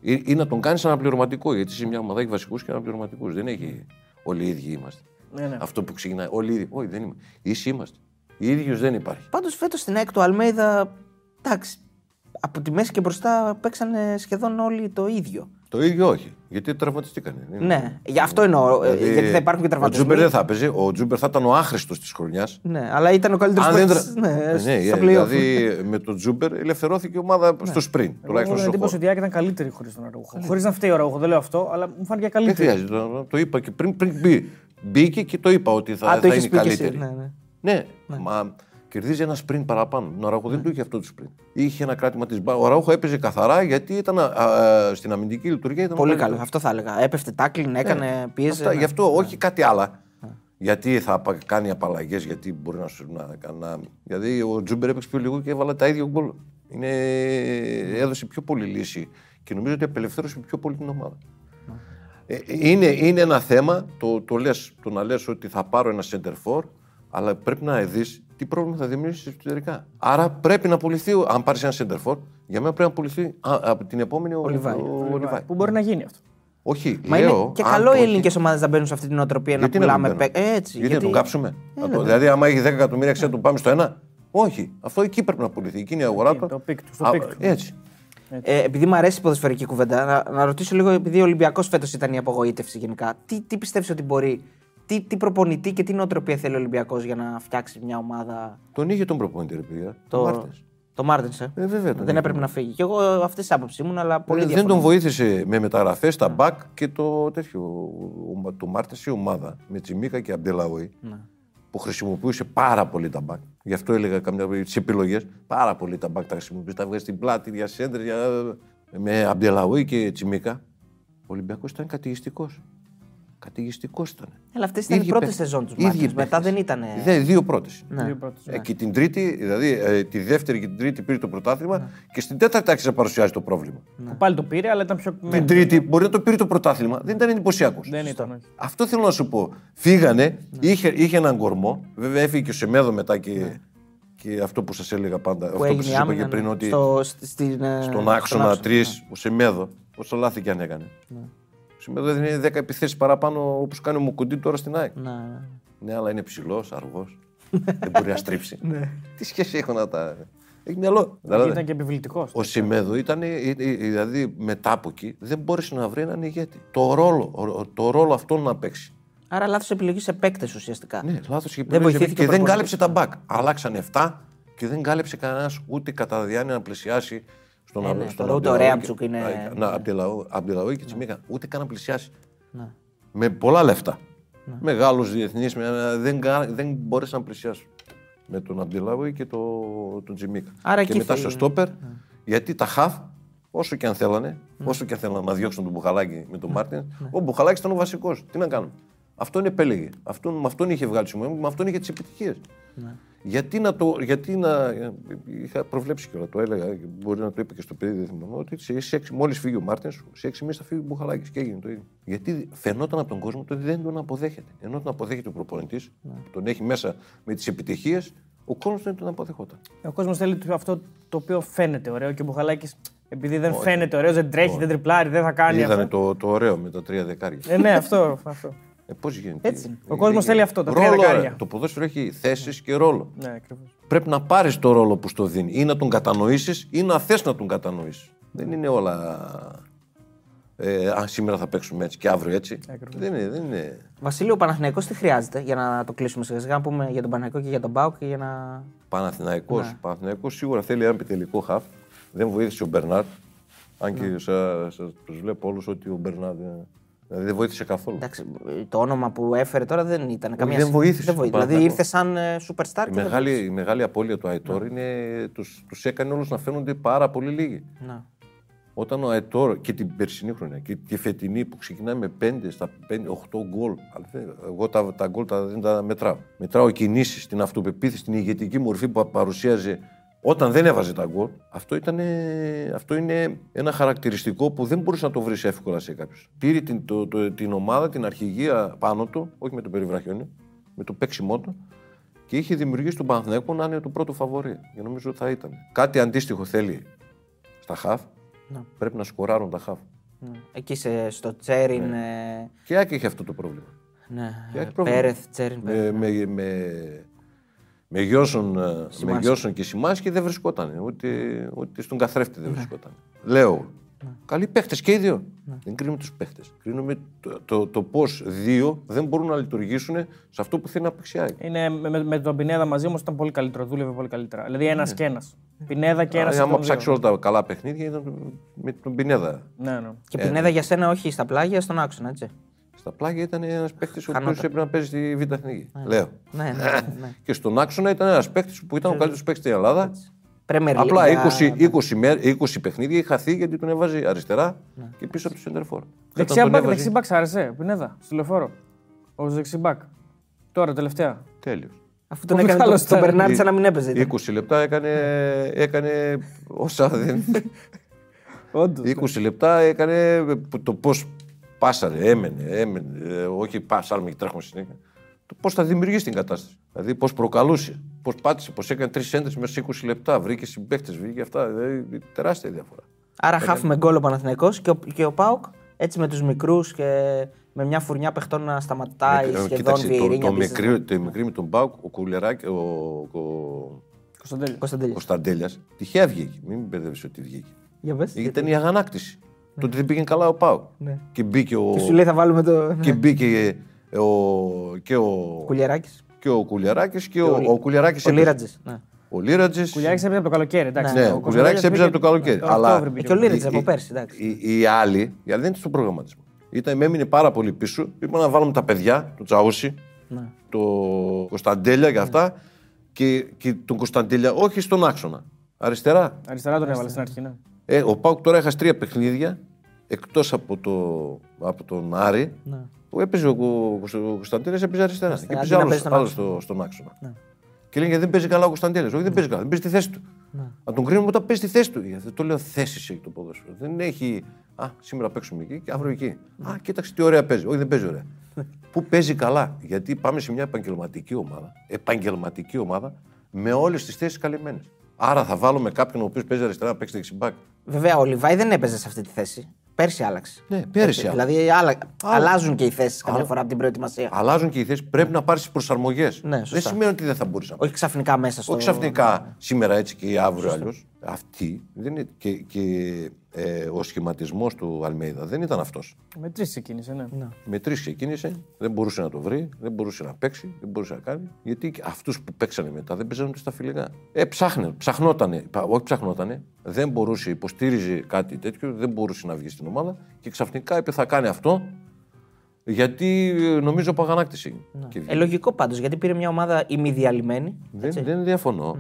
Ή να τον κάνεις αναπληρωματικό, γιατί σε μια ομάδα έχει βασικούς και αναπληρωματικούς. Δεν έχει. Όλοι οι ίδιοι είμαστε. Ναι. Αυτό που ξεκινάει. Όλοι οι ίδιοι. Όχι, δεν είμαστε. Ίσοι είμαστε. Οι ίδιοι δεν υπάρχει. Πάντως φέτος στην ΑΕΚ του Αλμέιδα, εντάξει, από τη μέση και μπροστά παίξανε σχεδόν όλοι το ίδιο. Το ίδιο όχι. Γιατί τραυματιστήκανε. Ναι, γι' αυτό εννοώ. Γιατί θα υπάρχουν και τραυματισμοί. Ο Τζούμπερ δεν θα παίζει. Ο Τζούμπερ θα ήταν ο άχρηστος της χρονιάς. Ναι, αλλά ήταν ο καλύτερος παίκτης. Ναι, δηλαδή με τον Τζούμπερ ελευθερώθηκε η ομάδα στο σπριν. Τουλάχιστον στον Τζούμπερ. Εντύπωση ότι ήταν καλύτερη χωρίς τον Ραγκουχ. Χωρίς να φταίει ο Ραγκουχ, δεν λέω αυτό, αλλά μου φάνηκε καλύτερη. Δεν χρειάζεται. Το είπα και πριν μπει. Μπήκε και το είπα ότι θα είναι καλύτερη. Ναι, μα κερδίζει ένα σπριν παραπάνω. Ο Ραγκουχ δεν του είχε αυτό το σπριν. Είχε ένα κράτημα της μπάλας. Ο Ραγκουχ έπαιζε καθαρά γιατί ήταν στην αμυντική λειτουργία. Ήταν πολύ καλό, αυτό θα έλεγα. Έπεφτε τάκλιν, έκανε πίεση. Γι' αυτό όχι κάτι άλλο. Γιατί θα κάνει απαλλαγές, γιατί μπορεί να. Δηλαδή ο Τζούμπερ έπαιξε πιο λίγο και έβαλε τα ίδια γκολ. Έδωσε πιο πολύ λύση και νομίζω ότι απελευθέρωσε πιο πολύ την ομάδα. Είναι ένα θέμα το να λες ότι θα πάρω ένα center for, αλλά πρέπει να δεις τι πρόβλημα θα δημιουργήσει εσωτερικά. Άρα πρέπει να πουληθεί, αν πάρει ένα center for, για μένα πρέπει να πουληθεί από την επόμενη ο Λιβάη. Που μπορεί να γίνει αυτό. Όχι, μα λέω, είναι και καλό οι ελληνικές ομάδες να μπαίνουν σε αυτή την οτροπία να πουλάμε έτσι. Γιατί να τον κάψουμε. Δηλαδή, άμα έχει 10 εκατομμύρια, ξέρω να τον πάμε στο 1. Όχι, αυτό εκεί πρέπει να πουληθεί. Εκείνη η αγορά του. Έτσι. Επειδή μου αρέσει η ποδοσφαιρική κουβέντα, να ρωτήσω λίγο, επειδή ο Ολυμπιακός φέτος ήταν η απογοήτευση γενικά, τι πιστεύεις ότι μπορεί. Τι προπονητή και τι νοοτροπία θέλει ο Ολυμπιακός για να φτιάξει μια ομάδα. Τον είχε τον προπονητή, ρε παιδιά. Το Μάρτινς. Βέβαια. Δεν έπρεπε να φύγει. Και εγώ αυτή τη άποψη ήμουν, αλλά πολύ δεν τον βοήθησε με μεταγραφές, τα μπακ και το τέτοιο. Το Μάρτινς η ομάδα με Τσιμίκα και Αμπτελαούι που χρησιμοποιούσε πάρα πολύ τα μπακ. Γι' αυτό έλεγα καμιά φορά τις επιλογές. Πάρα πολύ τα μπακ τα χρησιμοποιούσε. Τα βγάζει στην πλάτη, για σέντρε. Με Αμπτελαούι και Τσιμίκα. Ο Ολυμπιακός ήταν κατηγιστικός. Κατηγιστικός ήταν. Αλλά αυτές ήταν οι πρώτες σεζόν τους Μάκης. Μετά δεν ήταν. Δύο πρώτες. Και την τρίτη, δηλαδή τη δεύτερη και την τρίτη πήρε το πρωτάθλημα και στην τέταρτη άρχισε να παρουσιάζει το πρόβλημα. Πάλι το πήρε, αλλά ήταν πιο. Την τρίτη μπορεί να το πήρε το πρωτάθλημα. Δεν ήταν εντυπωσιακός. Αυτό θέλω να σου πω. Φύγανε, είχε έναν κορμό. Βέβαια έφυγε και ο Σιμέδου μετά και αυτό που σας έλεγα πάντα. Αυτό που σας είπα και πριν ότι. Στον άξονα 3 ο Σιμέδου, όσο λάθη και αν έκανε. Σήμερα δεν είναι 10 επιθέσεις παραπάνω όπως κάνει ο Μουκουντή τώρα στην ΑΕΚ. Ναι, αλλά είναι ψηλός, αργός. Δεν μπορεί να στρίψει. Τι σχέση έχω να τα. Έχει μυαλό. Ήταν και επιβλητικός. Ο Σιμέδου ήταν, δηλαδή μετά από εκεί, δεν μπόρεσε να βρει έναν ηγέτη. Το ρόλο αυτό να παίξει. Άρα λάθος επιλογή σε παίκτες ουσιαστικά. Ναι, λάθος επιλογή. Και δεν κάλυψε τα μπακ. Αλλάξαν 7 και δεν κάλυψε κανένας ούτε κατά διάνοια να πλησιάσει. Ούτε ο Ρέαμτσουκ είναι. Αμπτελαούι και Τσιμίκα. Ούτε καν να πλησιάσει. Με πολλά λεφτά. Μεγάλους διεθνείς δεν μπόρεσαν να πλησιάσουν. Με τον Αμπτελαούι και τον Τσιμίκα. Και μετά στο στόπερ, γιατί τα χαφ, όσο και αν θέλανε, όσο και αν θέλανε να διώξουν τον Μπουχαλάκη με τον Μάρτινς, ο Μπουχαλάκης ήταν ο βασικός. Τι να κάνουν. Αυτόν επέλεγε. Με αυτόν είχε βγάλει τη με αυτόν είχε τις επιτυχίες. Γιατί να είχα προβλέψει και όλα, το έλεγα, μπορεί να το είπε και στο παιδί, δεν θυμάμαι, ότι μόλις φύγει ο Μάρτινς, σε 6 μήνες θα φύγει ο Μπουχαλάκης και έγινε το ίδιο. Γιατί φαινόταν από τον κόσμο ότι δεν τον αποδέχεται. Ενώ τον αποδέχεται ο προπονητής, τον έχει μέσα με τις επιτυχίες, ο κόσμος δεν τον αποδεχόταν. Ο κόσμος θέλει αυτό το οποίο φαίνεται ωραίο και ο Μπουχαλάκης. Επειδή δεν φαίνεται ωραίο, δεν τρέχει, δεν τριπλάρει, δεν θα κάνει. Ήταν το ωραίο με τα 3 δεκάρια. Ναι, αυτό. Πώς γίνεται. Ο κόσμος θέλει αυτό. Το ποδόσφαιρο έχει θέσεις και ρόλο. Ναι, πρέπει να πάρεις το ρόλο που στο δίνει. Ή να τον κατανοήσεις ή να θες να τον κατανοήσεις. Δεν είναι όλα αν σήμερα θα παίξουμε έτσι και αύριο έτσι. Δεν είναι. Βασίλειο, ο Παναθηναϊκός τι χρειάζεται για να το κλείσουμε σιγά-σιγά, να πούμε για τον Παναθηναϊκό και για τον ΠΑΟΚ και για να. Παναθηναϊκός σίγουρα θέλει ένα επιτελικό χαφ. Δεν βοήθησε ο Μπερνάρτ. Αν και σας βλέπω όλους ότι ο Μπερνάρτ. Δηλαδή δεν βοήθησε καθόλου. Εντάξει, το όνομα που έφερε τώρα δεν ήταν καμία. Δεν βοήθησε. Δηλαδή ήρθε σαν superstar. Η μεγάλη απώλεια του Αϊτόρ είναι τους έκανε όλους να φαίνονται πάρα πολύ λίγοι. Όταν ο Αϊτόρ και την περσινή χρονιά και τη φετινή που ξεκινάει με 5 στα 8 γκολ, εγώ τα γκολ δεν τα μετράω. Μετράω κινήσεις, την αυτοπεποίθηση, την ηγετική μορφή που παρουσίαζε όταν δεν έβαζε τα γκολ. Αυτό είναι ένα χαρακτηριστικό που δεν μπορούσε να το βρει εύκολα σε κάποιους. Πήρε την ομάδα, την αρχηγία πάνω του, όχι με το περιβραχιόνιο, με το παίξιμό του και είχε δημιουργήσει τον Παναθηναϊκό να είναι το πρώτο φαβορί. Και νομίζω ότι θα ήταν. Κάτι αντίστοιχο θέλει στα χαφ. Πρέπει να σκοράρουν τα χαφ. Εκεί στο Τσέριν. Και Άκη είχε αυτό το πρόβλημα. Πέρεθ, Τσέριν. Με Γιώσον και Σιμάσκι δεν βρισκόταν. Ούτε στον καθρέφτη δεν βρισκόταν. Λέω. Καλοί παίχτες και οι δύο. Δεν κρίνουμε τους παίχτες. Κρίνουμε το πώς δύο δεν μπορούν να λειτουργήσουν σε αυτό που θέλει να παίξει. Είναι με τον Πινέδα μαζί όμως ήταν πολύ καλύτερο, δούλευε πολύ καλύτερα. Δηλαδή ένας και ένας. Πινέδα και ένας. Άμα ψάξει όλα τα καλά παιχνίδια ήταν με τον Πινέδα. Και Πινέδα για σένα όχι στα πλάγια, στον άξονα, έτσι. Στα πλάγια ήταν ένας παίχτης ο οποίος έπρεπε να παίζει στη Β' Εθνική. Λέω. Και στον άξονα ήταν ένας παίχτης που ήταν ο καλύτερος παίχτης στην Ελλάδα. Απλά 20 παιχνίδια είχα χαθεί γιατί τον έβαζε αριστερά και πίσω από το σεντερφόρ. Δεξιμπακ άρεσε, Πινέδα, στο λεωφόρο. Ο δεξιμπακ. Τώρα τελευταία. Τέλειος. Αφού τον έκανε τον Μπερνάρτ, να μην έπαιζε. 20 λεπτά έκανε όσα δεν. 20 λεπτά έκανε το πώς πάσαρε, έμενε. Όχι πάσαρμε και τρέχουμε συνέχεια. Πώς θα δημιουργήσει την κατάσταση. Δηλαδή πώς προκαλούσε, πώς πάτησε, πώς έκανε 3 έντρες μέσα σε 20 λεπτά. Βρήκε συμπαίκτες, βρήκε αυτά. Δηλαδή τεράστια διαφορά. Άρα χάφουμε γκόλ ο Παναθηναϊκός και ο ΠΑΟΚ έτσι με τους μικρούς και με μια φουρνιά παιχτών να σταματάει σχεδόν διερήνια. Το μικρή με τον ΠΑΟΚ, ο Κουλεράκη, ο Κωνσταντέλιας. Τυχαία βγήκε. Μην με μπερδεύεις ότι βγήκε. Ήταν η αγανάκτηση. Το ότι δεν πήγαινε καλά ο ΠΑΟΚ. Και μπήκε ο. Σου λέει θα βάλουμε το. Και μπήκε. Και ο Κουλιαράκης και ο Κουλιαράκης Λίρατζης. Ο Λίρατζης. Κουλιαράκης έπαιζε από το καλοκαίρι, εντάξει. Ναι, ο Κουλιαράκης έπαιζε από το καλοκαίρι. Αλλά και ο Λίρατζης από πέρσι, εντάξει. Οι άλλοι δεν ήταν στον προγραμματισμό. Έμεινε πάρα πολύ πίσω. Είπαμε να βάλουμε τα παιδιά, τον Τσαούσι, τον Κωνσταντέλια και αυτά. Και τον Κωνσταντέλια, όχι στον άξονα. Αριστερά. Αριστερά τον έβαλε στην αρχή. Ο ΠΑΟΚ τώρα έχασε 3 παιχνίδια εκτός από τον Άρη. Που έπαιζε ο Κωνσταντέλιας, έπαιζε αριστερά. Και έπαιζε άλλο στον άξονα. Και λένε δεν παίζει καλά ο Κωνσταντέλιας. Όχι, δεν παίζει καλά, δεν παίζει τη θέση του. Να τον κρίνουμε όταν παίζει τη θέση του. Γιατί το λέω θέση έχει το ποδόσφαιρο. Δεν έχει. Α, σήμερα παίξουμε εκεί και αύριο εκεί. Α, κοίταξε τι ωραία παίζει. Όχι, δεν παίζει ωραία. Πού παίζει καλά. Γιατί πάμε σε μια επαγγελματική ομάδα με όλες τις θέσεις καλυμμένες. Άρα θα βάλουμε κάποιον ο οποίος παίζει αριστερά να παίξει δεξιμπάκ. Βέβαια, ο Λιβάι δεν έπαιζε σε αυτή τη θέση. Πέρσι άλλαξε. Ναι, πέρσι. Δηλαδή αλλάζουν και οι θέσεις κάθε φορά από την προετοιμασία. Αλλάζουν και οι θέσεις. Πρέπει να πάρεις προσαρμογές. Ναι, δεν σημαίνει ότι δεν θα μπορείς να πάρεις. Όχι ξαφνικά μέσα στο. Όχι ξαφνικά σήμερα έτσι και αύριο αλλιώς. Αυτή δεν είναι. Και ο σχηματισμός του Αλμέιδα δεν ήταν αυτός. Με 3 ξεκίνησε, ναι. Με 3 ξεκίνησε. Δεν μπορούσε να το βρει, δεν μπορούσε να παίξει, δεν μπορούσε να κάνει. Γιατί αυτούς που παίξανε μετά δεν παίζανε στα φιλικά. Ψαχνότανε. Δεν μπορούσε, υποστήριζε κάτι τέτοιο, δεν μπορούσε να βγει στην ομάδα και ξαφνικά είπε θα κάνει αυτό γιατί νομίζω από αγανάκτηση. Λογικό πάντως, γιατί πήρε μια ομάδα ημιδιαλυμένη. Δεν διαφωνώ.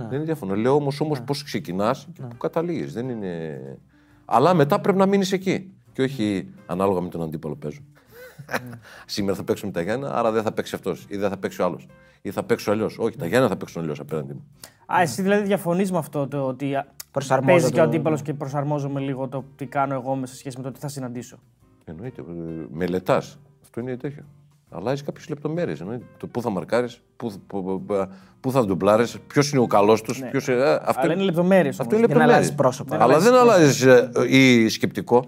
Λέω όμως πώς ξεκινάς και πού καταλήγεις. Δεν είναι. Αλλά μετά πρέπει να μείνεις εκεί. Και όχι ανάλογα με τον αντίπαλο παίζω. Σήμερα θα παίξουμε τα Γιάννα, άρα δεν θα παίξει αυτός ή δεν θα παίξει ο άλλος. Ή θα παίξω αλλιώς. Όχι, τα Γιάννα θα παίξουν αλλιώς απέναντι μου. Εσύ δηλαδή διαφωνείς με αυτό το ότι παίζει και ο αντίπαλος και προσαρμόζομαι λίγο το τι κάνω εγώ σε σχέση με το τι θα συναντήσω. Εννοείται. Μελετάς. Αυτό είναι τέτοιο. Αλλάζει κάποιες λεπτομέρειες. Το πού θα μαρκάρεις, πού θα ντουμπλάρεις, ποιος είναι ο καλός τους. Αλλά είναι λεπτομέρειες. Αυτό είναι λεπτομέρειες. Αλλά δεν αλλάζει σκεπτικό.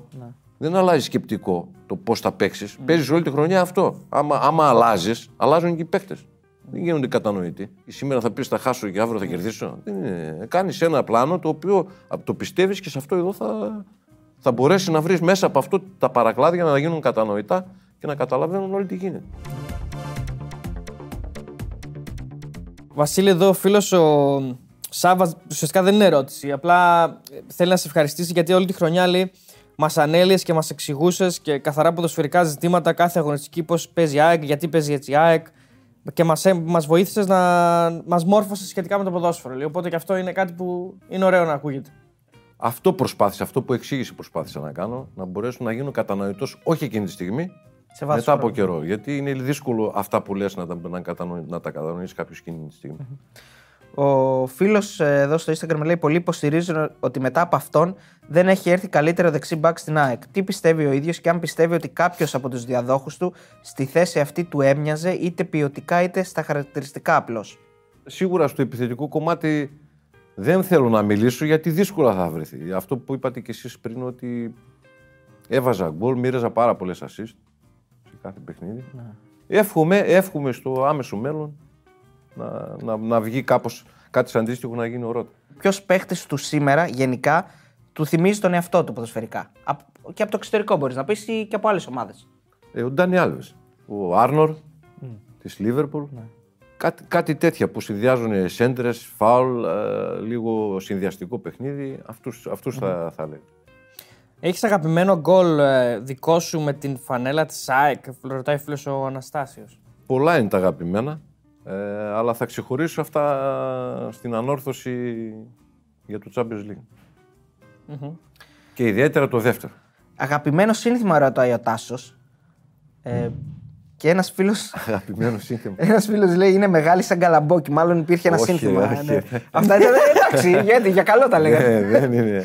Δεν αλλάζει σκεπτικό το πώς θα παίξεις. Παίζεις όλη τη χρονιά αυτό. Άμα αλλάζεις, αλλάζουν και οι παίκτες. Δεν γίνονται κατανοητοί. Σήμερα θα πεις θα χάσω και αύριο θα κερδίσω. Κάνεις ένα πλάνο το οποίο το πιστεύεις και σε αυτό εδώ θα μπορέσει να βρεις μέσα από αυτό τα παρακλάδια να γίνουν κατανοητά και να καταλαβαίνουν όλοι τι γίνεται. Βασίλη, εδώ ο φίλος ο Σάββας, ουσιαστικά δεν είναι ερώτηση, απλά θέλει να σε ευχαριστήσει γιατί όλη τη χρονιά λέει μας ανέλυες και μας εξηγούσες και καθαρά ποδοσφαιρικά ζητήματα, κάθε αγωνιστική, πώς παίζει ΑΕΚ, γιατί παίζει έτσι ΑΕΚ και μας βοήθησες να μας μόρφωσες σχετικά με το ποδόσφαιρο. Λέει. Οπότε και αυτό είναι κάτι που είναι ωραίο να ακούγεται. Αυτό προσπάθησα, αυτό που εξήγησε προσπάθησα να κάνω, να μπορέσω να γίνω κατανοητός όχι εκείνη τη στιγμή, μετά από καιρό. Γιατί είναι δύσκολο αυτά που λες να τα κατανοήσεις κάποιος εκείνη τη στιγμή. Ο φίλος εδώ στο Instagram λέει: πολλοί υποστηρίζουν ότι μετά από αυτόν δεν έχει έρθει καλύτερο δεξί μπακ στην ΑΕΚ. Τι πιστεύει ο ίδιος και αν πιστεύει ότι κάποιος από τους διαδόχους του στη θέση αυτή του έμοιαζε είτε ποιοτικά είτε στα χαρακτηριστικά απλώς. Σίγουρα στο επιθετικό κομμάτι δεν θέλω να μιλήσω γιατί δύσκολα θα βρεθεί. Αυτό που είπατε κι εσείς πριν, ότι έβαζα γκολ, μοίραζα πάρα πολλές assist σε κάθε παιχνίδι. Εύχομαι στο άμεσο μέλλον να βγει κάπως κάτι αντίστοιχο να γίνει ο Ρότα. Ποιος παίχτης του σήμερα γενικά του θυμίζει τον εαυτό του ποδοσφαιρικά? Και από το εξωτερικό μπορείς να πεις ή και από άλλες ομάδες. Ο Ντάνι Άλβες, ο Άρνορ της Λίβερπουλ. Κάτι τέτοια που συνδυάζουν σέντρες, φάουλ, λίγο συνδυαστικό παιχνίδι. Αυτούς θα λέει. Έχεις αγαπημένο γκολ δικό σου με την φανέλα της ΑΕΚ, ρωτάει φίλος ο Αναστάσιος. Πολλά είναι τα αγαπημένα. Αλλά θα ξεχωρίσω αυτά στην ανόρθωση για το Champions League. Και ιδιαίτερα το δεύτερο. Αγαπημένο σύνθημα, ρωτάει ο Τάσος. Και ένας φίλος. Αγαπημένο σύνθημα. Ένας φίλος λέει: είναι μεγάλη σαν καλαμπόκι. Μάλλον υπήρχε ένα σύνθημα. Αυτά ήταν. Εντάξει, γιατί για καλό τα λέγανε. Ναι, δεν είναι.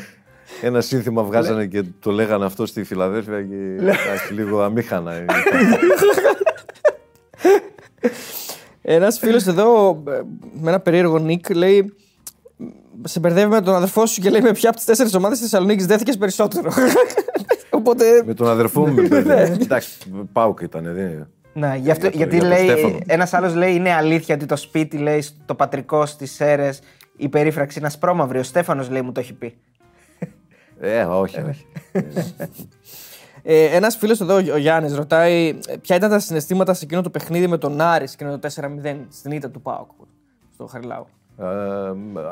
Ένα σύνθημα βγάζανε και το λέγανε αυτό στη Φιλαδέλφια και. Λίγο αμήχανα. Ένας φίλος εδώ με ένα περίεργο nick λέει: σε μπερδεύει με τον αδερφό σου και λέει με ποια από τις 4 ομάδες της Θεσσαλονίκης δέθηκες περισσότερο. Οπότε. Με τον αδερφό μου. Εντάξει, ΠΑΟΚ ήταν. Ναι, γιατί λέει, ένας άλλος λέει: είναι αλήθεια ότι το σπίτι, λέει, το πατρικό στις Σέρρες, η περίφραξη είναι ασπρόμαυρη. Ο Στέφανος, λέει, μου το έχει πει. Όχι. Ένας φίλος εδώ, ο Γιάννης, ρωτάει ποια ήταν τα συναισθήματα σε εκείνο το παιχνίδι με τον Άρη, εκείνο το 4-0 στην ήττα του ΠΑΟΚ στο Χαριλάου.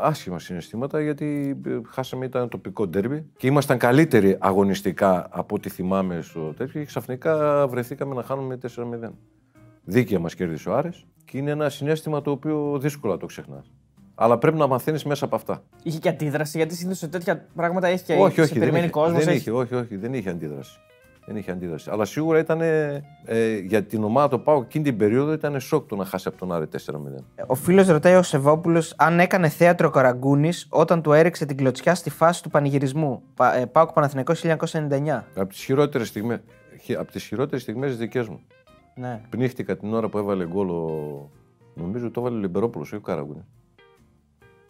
Άσχημα συναισθήματα, γιατί χάσαμε, ήταν τοπικό ντέρμπι και ήμασταν καλύτεροι αγωνιστικά από ό,τι θυμάμαι στο τέτοιο και ξαφνικά βρεθήκαμε να χάνουμε 4-0. Δίκαια μας κέρδισε ο Άρης και είναι ένα συναίσθημα το οποίο δύσκολα το ξεχνάς. Αλλά πρέπει να μαθαίνεις μέσα από αυτά. Είχε και αντίδραση, γιατί συνήθως τέτοια πράγματα έχει και σε περιμένει κόσμος. Όχι, δεν είχε αντίδραση. Δεν είχε αντίδραση. Αλλά σίγουρα ήταν για την ομάδα του ΠΑΟΚ εκείνη την περίοδο ήταν σοκ το να χάσει από τον Άρη 4-0. Ο φίλος ρωτάει ο Σεβόπουλος αν έκανε θέατρο Καραγκούνης όταν του έριξε την κλωτσιά στη φάση του πανηγυρισμού. ΠΑΟΚ Παναθηναϊκός 1999. Από τις χειρότερες στιγμές τις δικές μου. Ναι. Πνίχτηκα την ώρα που έβαλε γκολ, νομίζω το έβαλε ο Λιμπερόπουλος ή ο Καραγκούνης.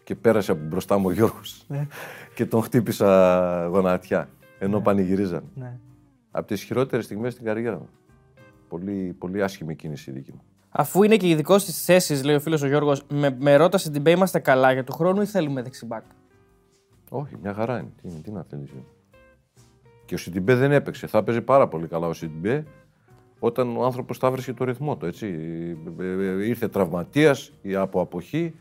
Και πέρασε από μπροστά μου ο Γιώργος και τον χτύπησα γονατιά ενώ πανηγυρίζαν. Από τις χειρότερες στιγμές στην καριέρα μου. Πολύ, πολύ άσχημη κίνηση η δική μου. Αφού είναι και ειδικό στις θέσεις, λέει ο φίλος ο Γιώργος, με ρώτασε την Μπέ, είμαστε καλά για του χρόνου ή θέλουμε δεξιμπάκ? Όχι, μια χαρά είναι. Τι να θέλεις. Και ο Σιντιμπέ δεν έπαιξε. Θα παίζει πάρα πολύ καλά ο Σιντιμπέ όταν ο άνθρωπος θα βρει το ρυθμό του. Έτσι. Ήρθε τραυματίας ή από αποχή.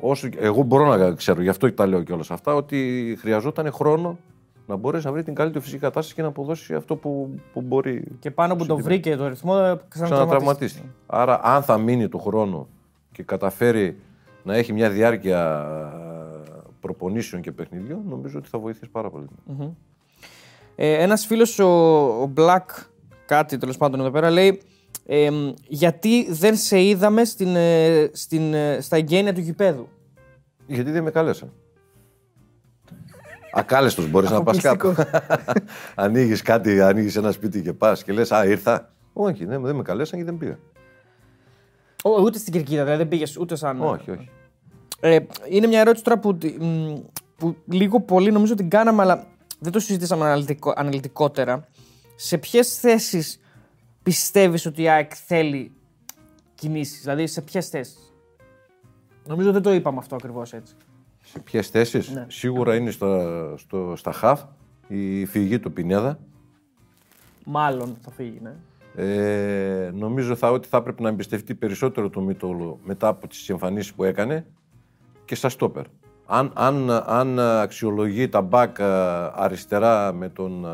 Όσο εγώ μπορώ να ξέρω, γι' αυτό τα λέω κιόλας αυτά, ότι χρειαζόταν χρόνο να μπορέσει να βρει την καλύτερη φυσική κατάσταση και να αποδώσει αυτό που μπορεί. Και πάνω που το βρήκε το ρυθμό, ξανατραυματίστηκε. Άρα, αν θα μείνει του χρόνου και καταφέρει να έχει μια διάρκεια προπονήσεων και παιχνιδιών, νομίζω ότι θα βοηθήσει πάρα πολύ. Ένας φίλος, ο Black, κάτι τέλος πάντων εδώ πέρα, λέει. Γιατί δεν σε είδαμε στα εγγένεια του γηπέδου? Γιατί δεν με κάλεσαν. Ακάλεστος μπορείς να πας κάπου. Ανοίγεις κάτι, ανοίγεις ένα σπίτι και πας και λες, α, ήρθα. Όχι, δεν με καλέσαν και δεν πήγα. Ούτε στην Κερκίδα, δηλαδή δεν πήγες ούτε σαν... Όχι. Είναι μια ερώτηση τώρα που λίγο πολύ νομίζω την κάναμε, αλλά δεν το συζητήσαμε αναλυτικότερα. Σε ποιες θέσεις πιστεύεις ότι η ΑΕΚ θέλει κινήσεις, δηλαδή σε ποιες θέσεις? Νομίζω δεν το είπαμε αυτό ακριβώς έτσι. Σε ποιες θέσεις? Ναι. Σίγουρα είναι στα χαφ, η φυγή του Πινέδα. Μάλλον θα φύγει, ναι. Νομίζω ότι θα έπρεπε να εμπιστευτεί περισσότερο το Μητώλο μετά από τις εμφανίσεις που έκανε και στα στόπερ. Αν αξιολογεί τα μπακ αριστερά με τον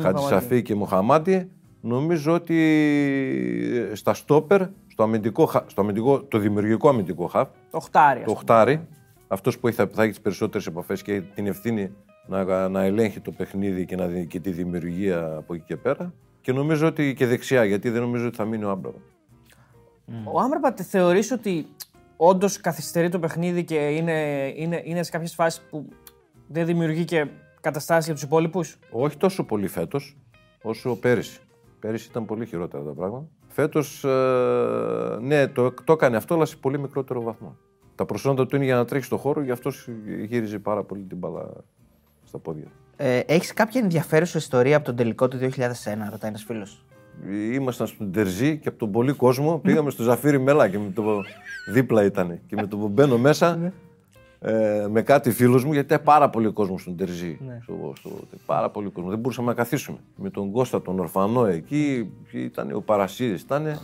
Χατζησαφή και Μουχαμάτι, νομίζω ότι στα στόπερ, στο αμυντικό, το δημιουργικό αμυντικό χαφ, το χτάρι, αυτός που θα έχει τις περισσότερες επαφές και την ευθύνη να ελέγχει το παιχνίδι και και τη δημιουργία από εκεί και πέρα. Και νομίζω ότι και δεξιά, γιατί δεν νομίζω ότι θα μείνει ο Άμπραμπα. Ο Άμπραμπα θεωρείς ότι όντως καθυστερεί το παιχνίδι και είναι σε κάποιες φάσεις που δεν δημιουργεί και καταστάσεις για τους υπόλοιπους? Όχι τόσο πολύ φέτος όσο πέρυσι. Πέρυσι ήταν πολύ χειρότερα τα πράγματα. Φέτος, ναι, το έκανε αυτό, αλλά σε πολύ μικρότερο βαθμό. Τα προσόντα του είναι για να τρέχει στον χώρο, γι' αυτό γύριζε πάρα πολύ την μπάλα στα πόδια. Έχεις κάποια ενδιαφέρουσα ιστορία από τον τελικό του 2001, ρωτάει ένας φίλος. Ήμασταν στον Ντεζε και από τον πολύ κόσμο πήγαμε στο Ζαφύρη Μέλα και δίπλα ήταν. Και με το που μπαίνω μέσα με κάτι φίλος μου, γιατί ήταν πάρα πολύ κόσμο στον Ντεζε. Πάρα πολύ κόσμο. Δεν μπορούσαμε να καθίσουμε. Με τον Κώστα τον ορφανό εκεί, ήταν ο Παρασύδης ήταν.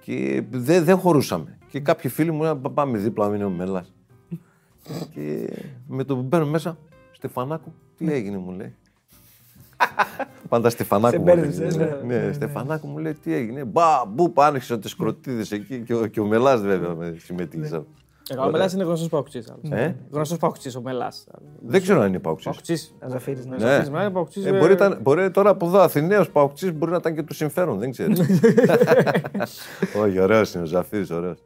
Και δεν χωρούσαμε. Και κάποιοι φίλοι μου είπαν πάμε δίπλα, είναι ο Μέλας. Και με το που μπαίνω μέσα, Στεφανάκου, τι έγινε, μου λέει. Πάντα Στεφανάκου μου λέει. Ναι, Στεφανάκου μου λέει, τι έγινε. Μπουπ, άνοιξαν τις κροτίδες εκεί και ο Μελάς βέβαια συμμετείχε. Ο Μελάς είναι γνωστός παοκτσής. Γνωστός παοκτσής ο Μελάς. Δεν ξέρω αν είναι παοκτσής. Παοκτσής, Ζαφύρης. Μπορεί τώρα από εδώ Αθηναίος παοκτσής, μπορεί να ήταν και του συμφέρον, δεν ξέρεις. Όχι, ωραίος είναι ο Ζαφύρης, ωραίος.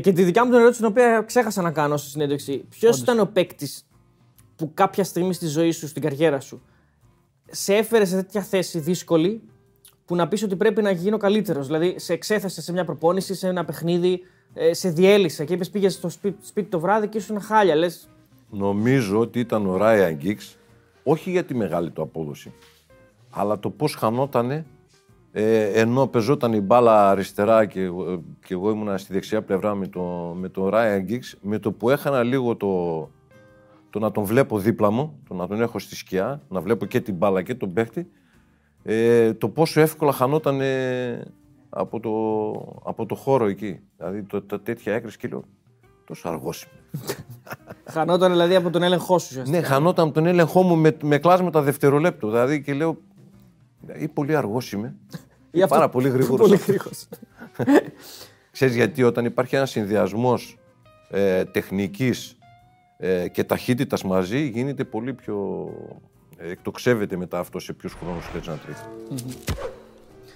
Και τη δικιά μου την ερώτηση, την οποία ξέχασα να κάνω στη συνέντευξη. Ποιος ήταν ο παίκτης που κάποια στιγμή στη ζωή σου, στην καριέρα σου, σε έφερε σε τέτοια θέση δύσκολη που να πεις ότι πρέπει να γίνω καλύτερος? Δηλαδή, σε εξέθεσε σε μια προπόνηση, σε ένα παιχνίδι, σε διέλυσε και είπες πήγες στο σπίτι το βράδυ και ήσουν χάλια, λες. Νομίζω ότι ήταν ο Ράιαν Γκίξ, όχι για τη μεγάλη του απόδοση, αλλά το πώς χανότανε ενώ πεζόταν η μπάλα αριστερά και εγώ ήμουνα στη δεξιά πλευρά με τον Ράιαν Γκίξ, με το που έχανα λίγο το να τον βλέπω δίπλα μου, το να τον έχω στη σκιά, να βλέπω και την μπάλα και τον παίχτη, το πόσο εύκολα χανόταν από το χώρο εκεί. Δηλαδή τέτοια έκρηση και λέω, τόσο αργός είμαι. Χανόταν δηλαδή από τον έλεγχό σου? Ναι, χανόταν από τον έλεγχό μου με κλάσματα δευτερολέπτου. Δηλαδή και λέω, ή πολύ αργός είμαι, ή πάρα πολύ γρήγορος. Ξέρεις γιατί? Όταν υπάρχει ένας συνδυασμός τεχνικής και ταχύτητας μαζί, γίνεται πολύ πιο... εκτοξεύεται μετά αυτό σε ποιους χρόνους θέλεις να τρίθει.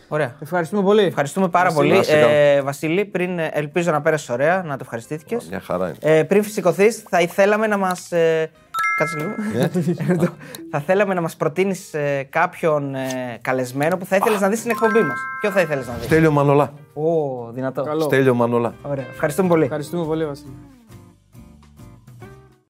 Ωραία. Ευχαριστούμε πολύ. Ευχαριστούμε πάρα πολύ. Βασίλη, πριν ελπίζω να πέρασες ωραία, να το ευχαριστήθηκες. Μια χαρά είναι. Πριν φυσικωθείς, θα ήθελαμε να μας... Κάτσε λίγο. Θα θέλαμε να μας προτείνεις κάποιον καλεσμένο που θα ήθελες να δεις στην εκπομπή μας. Ποιο θα ήθελες να δεις? Στέλιο Μανολά. Ω, δυνατό. Στέλιο Μανολά. Ωραία. Ευχαριστούμε πολύ. Ευχαριστούμε πολύ, Βασίλη.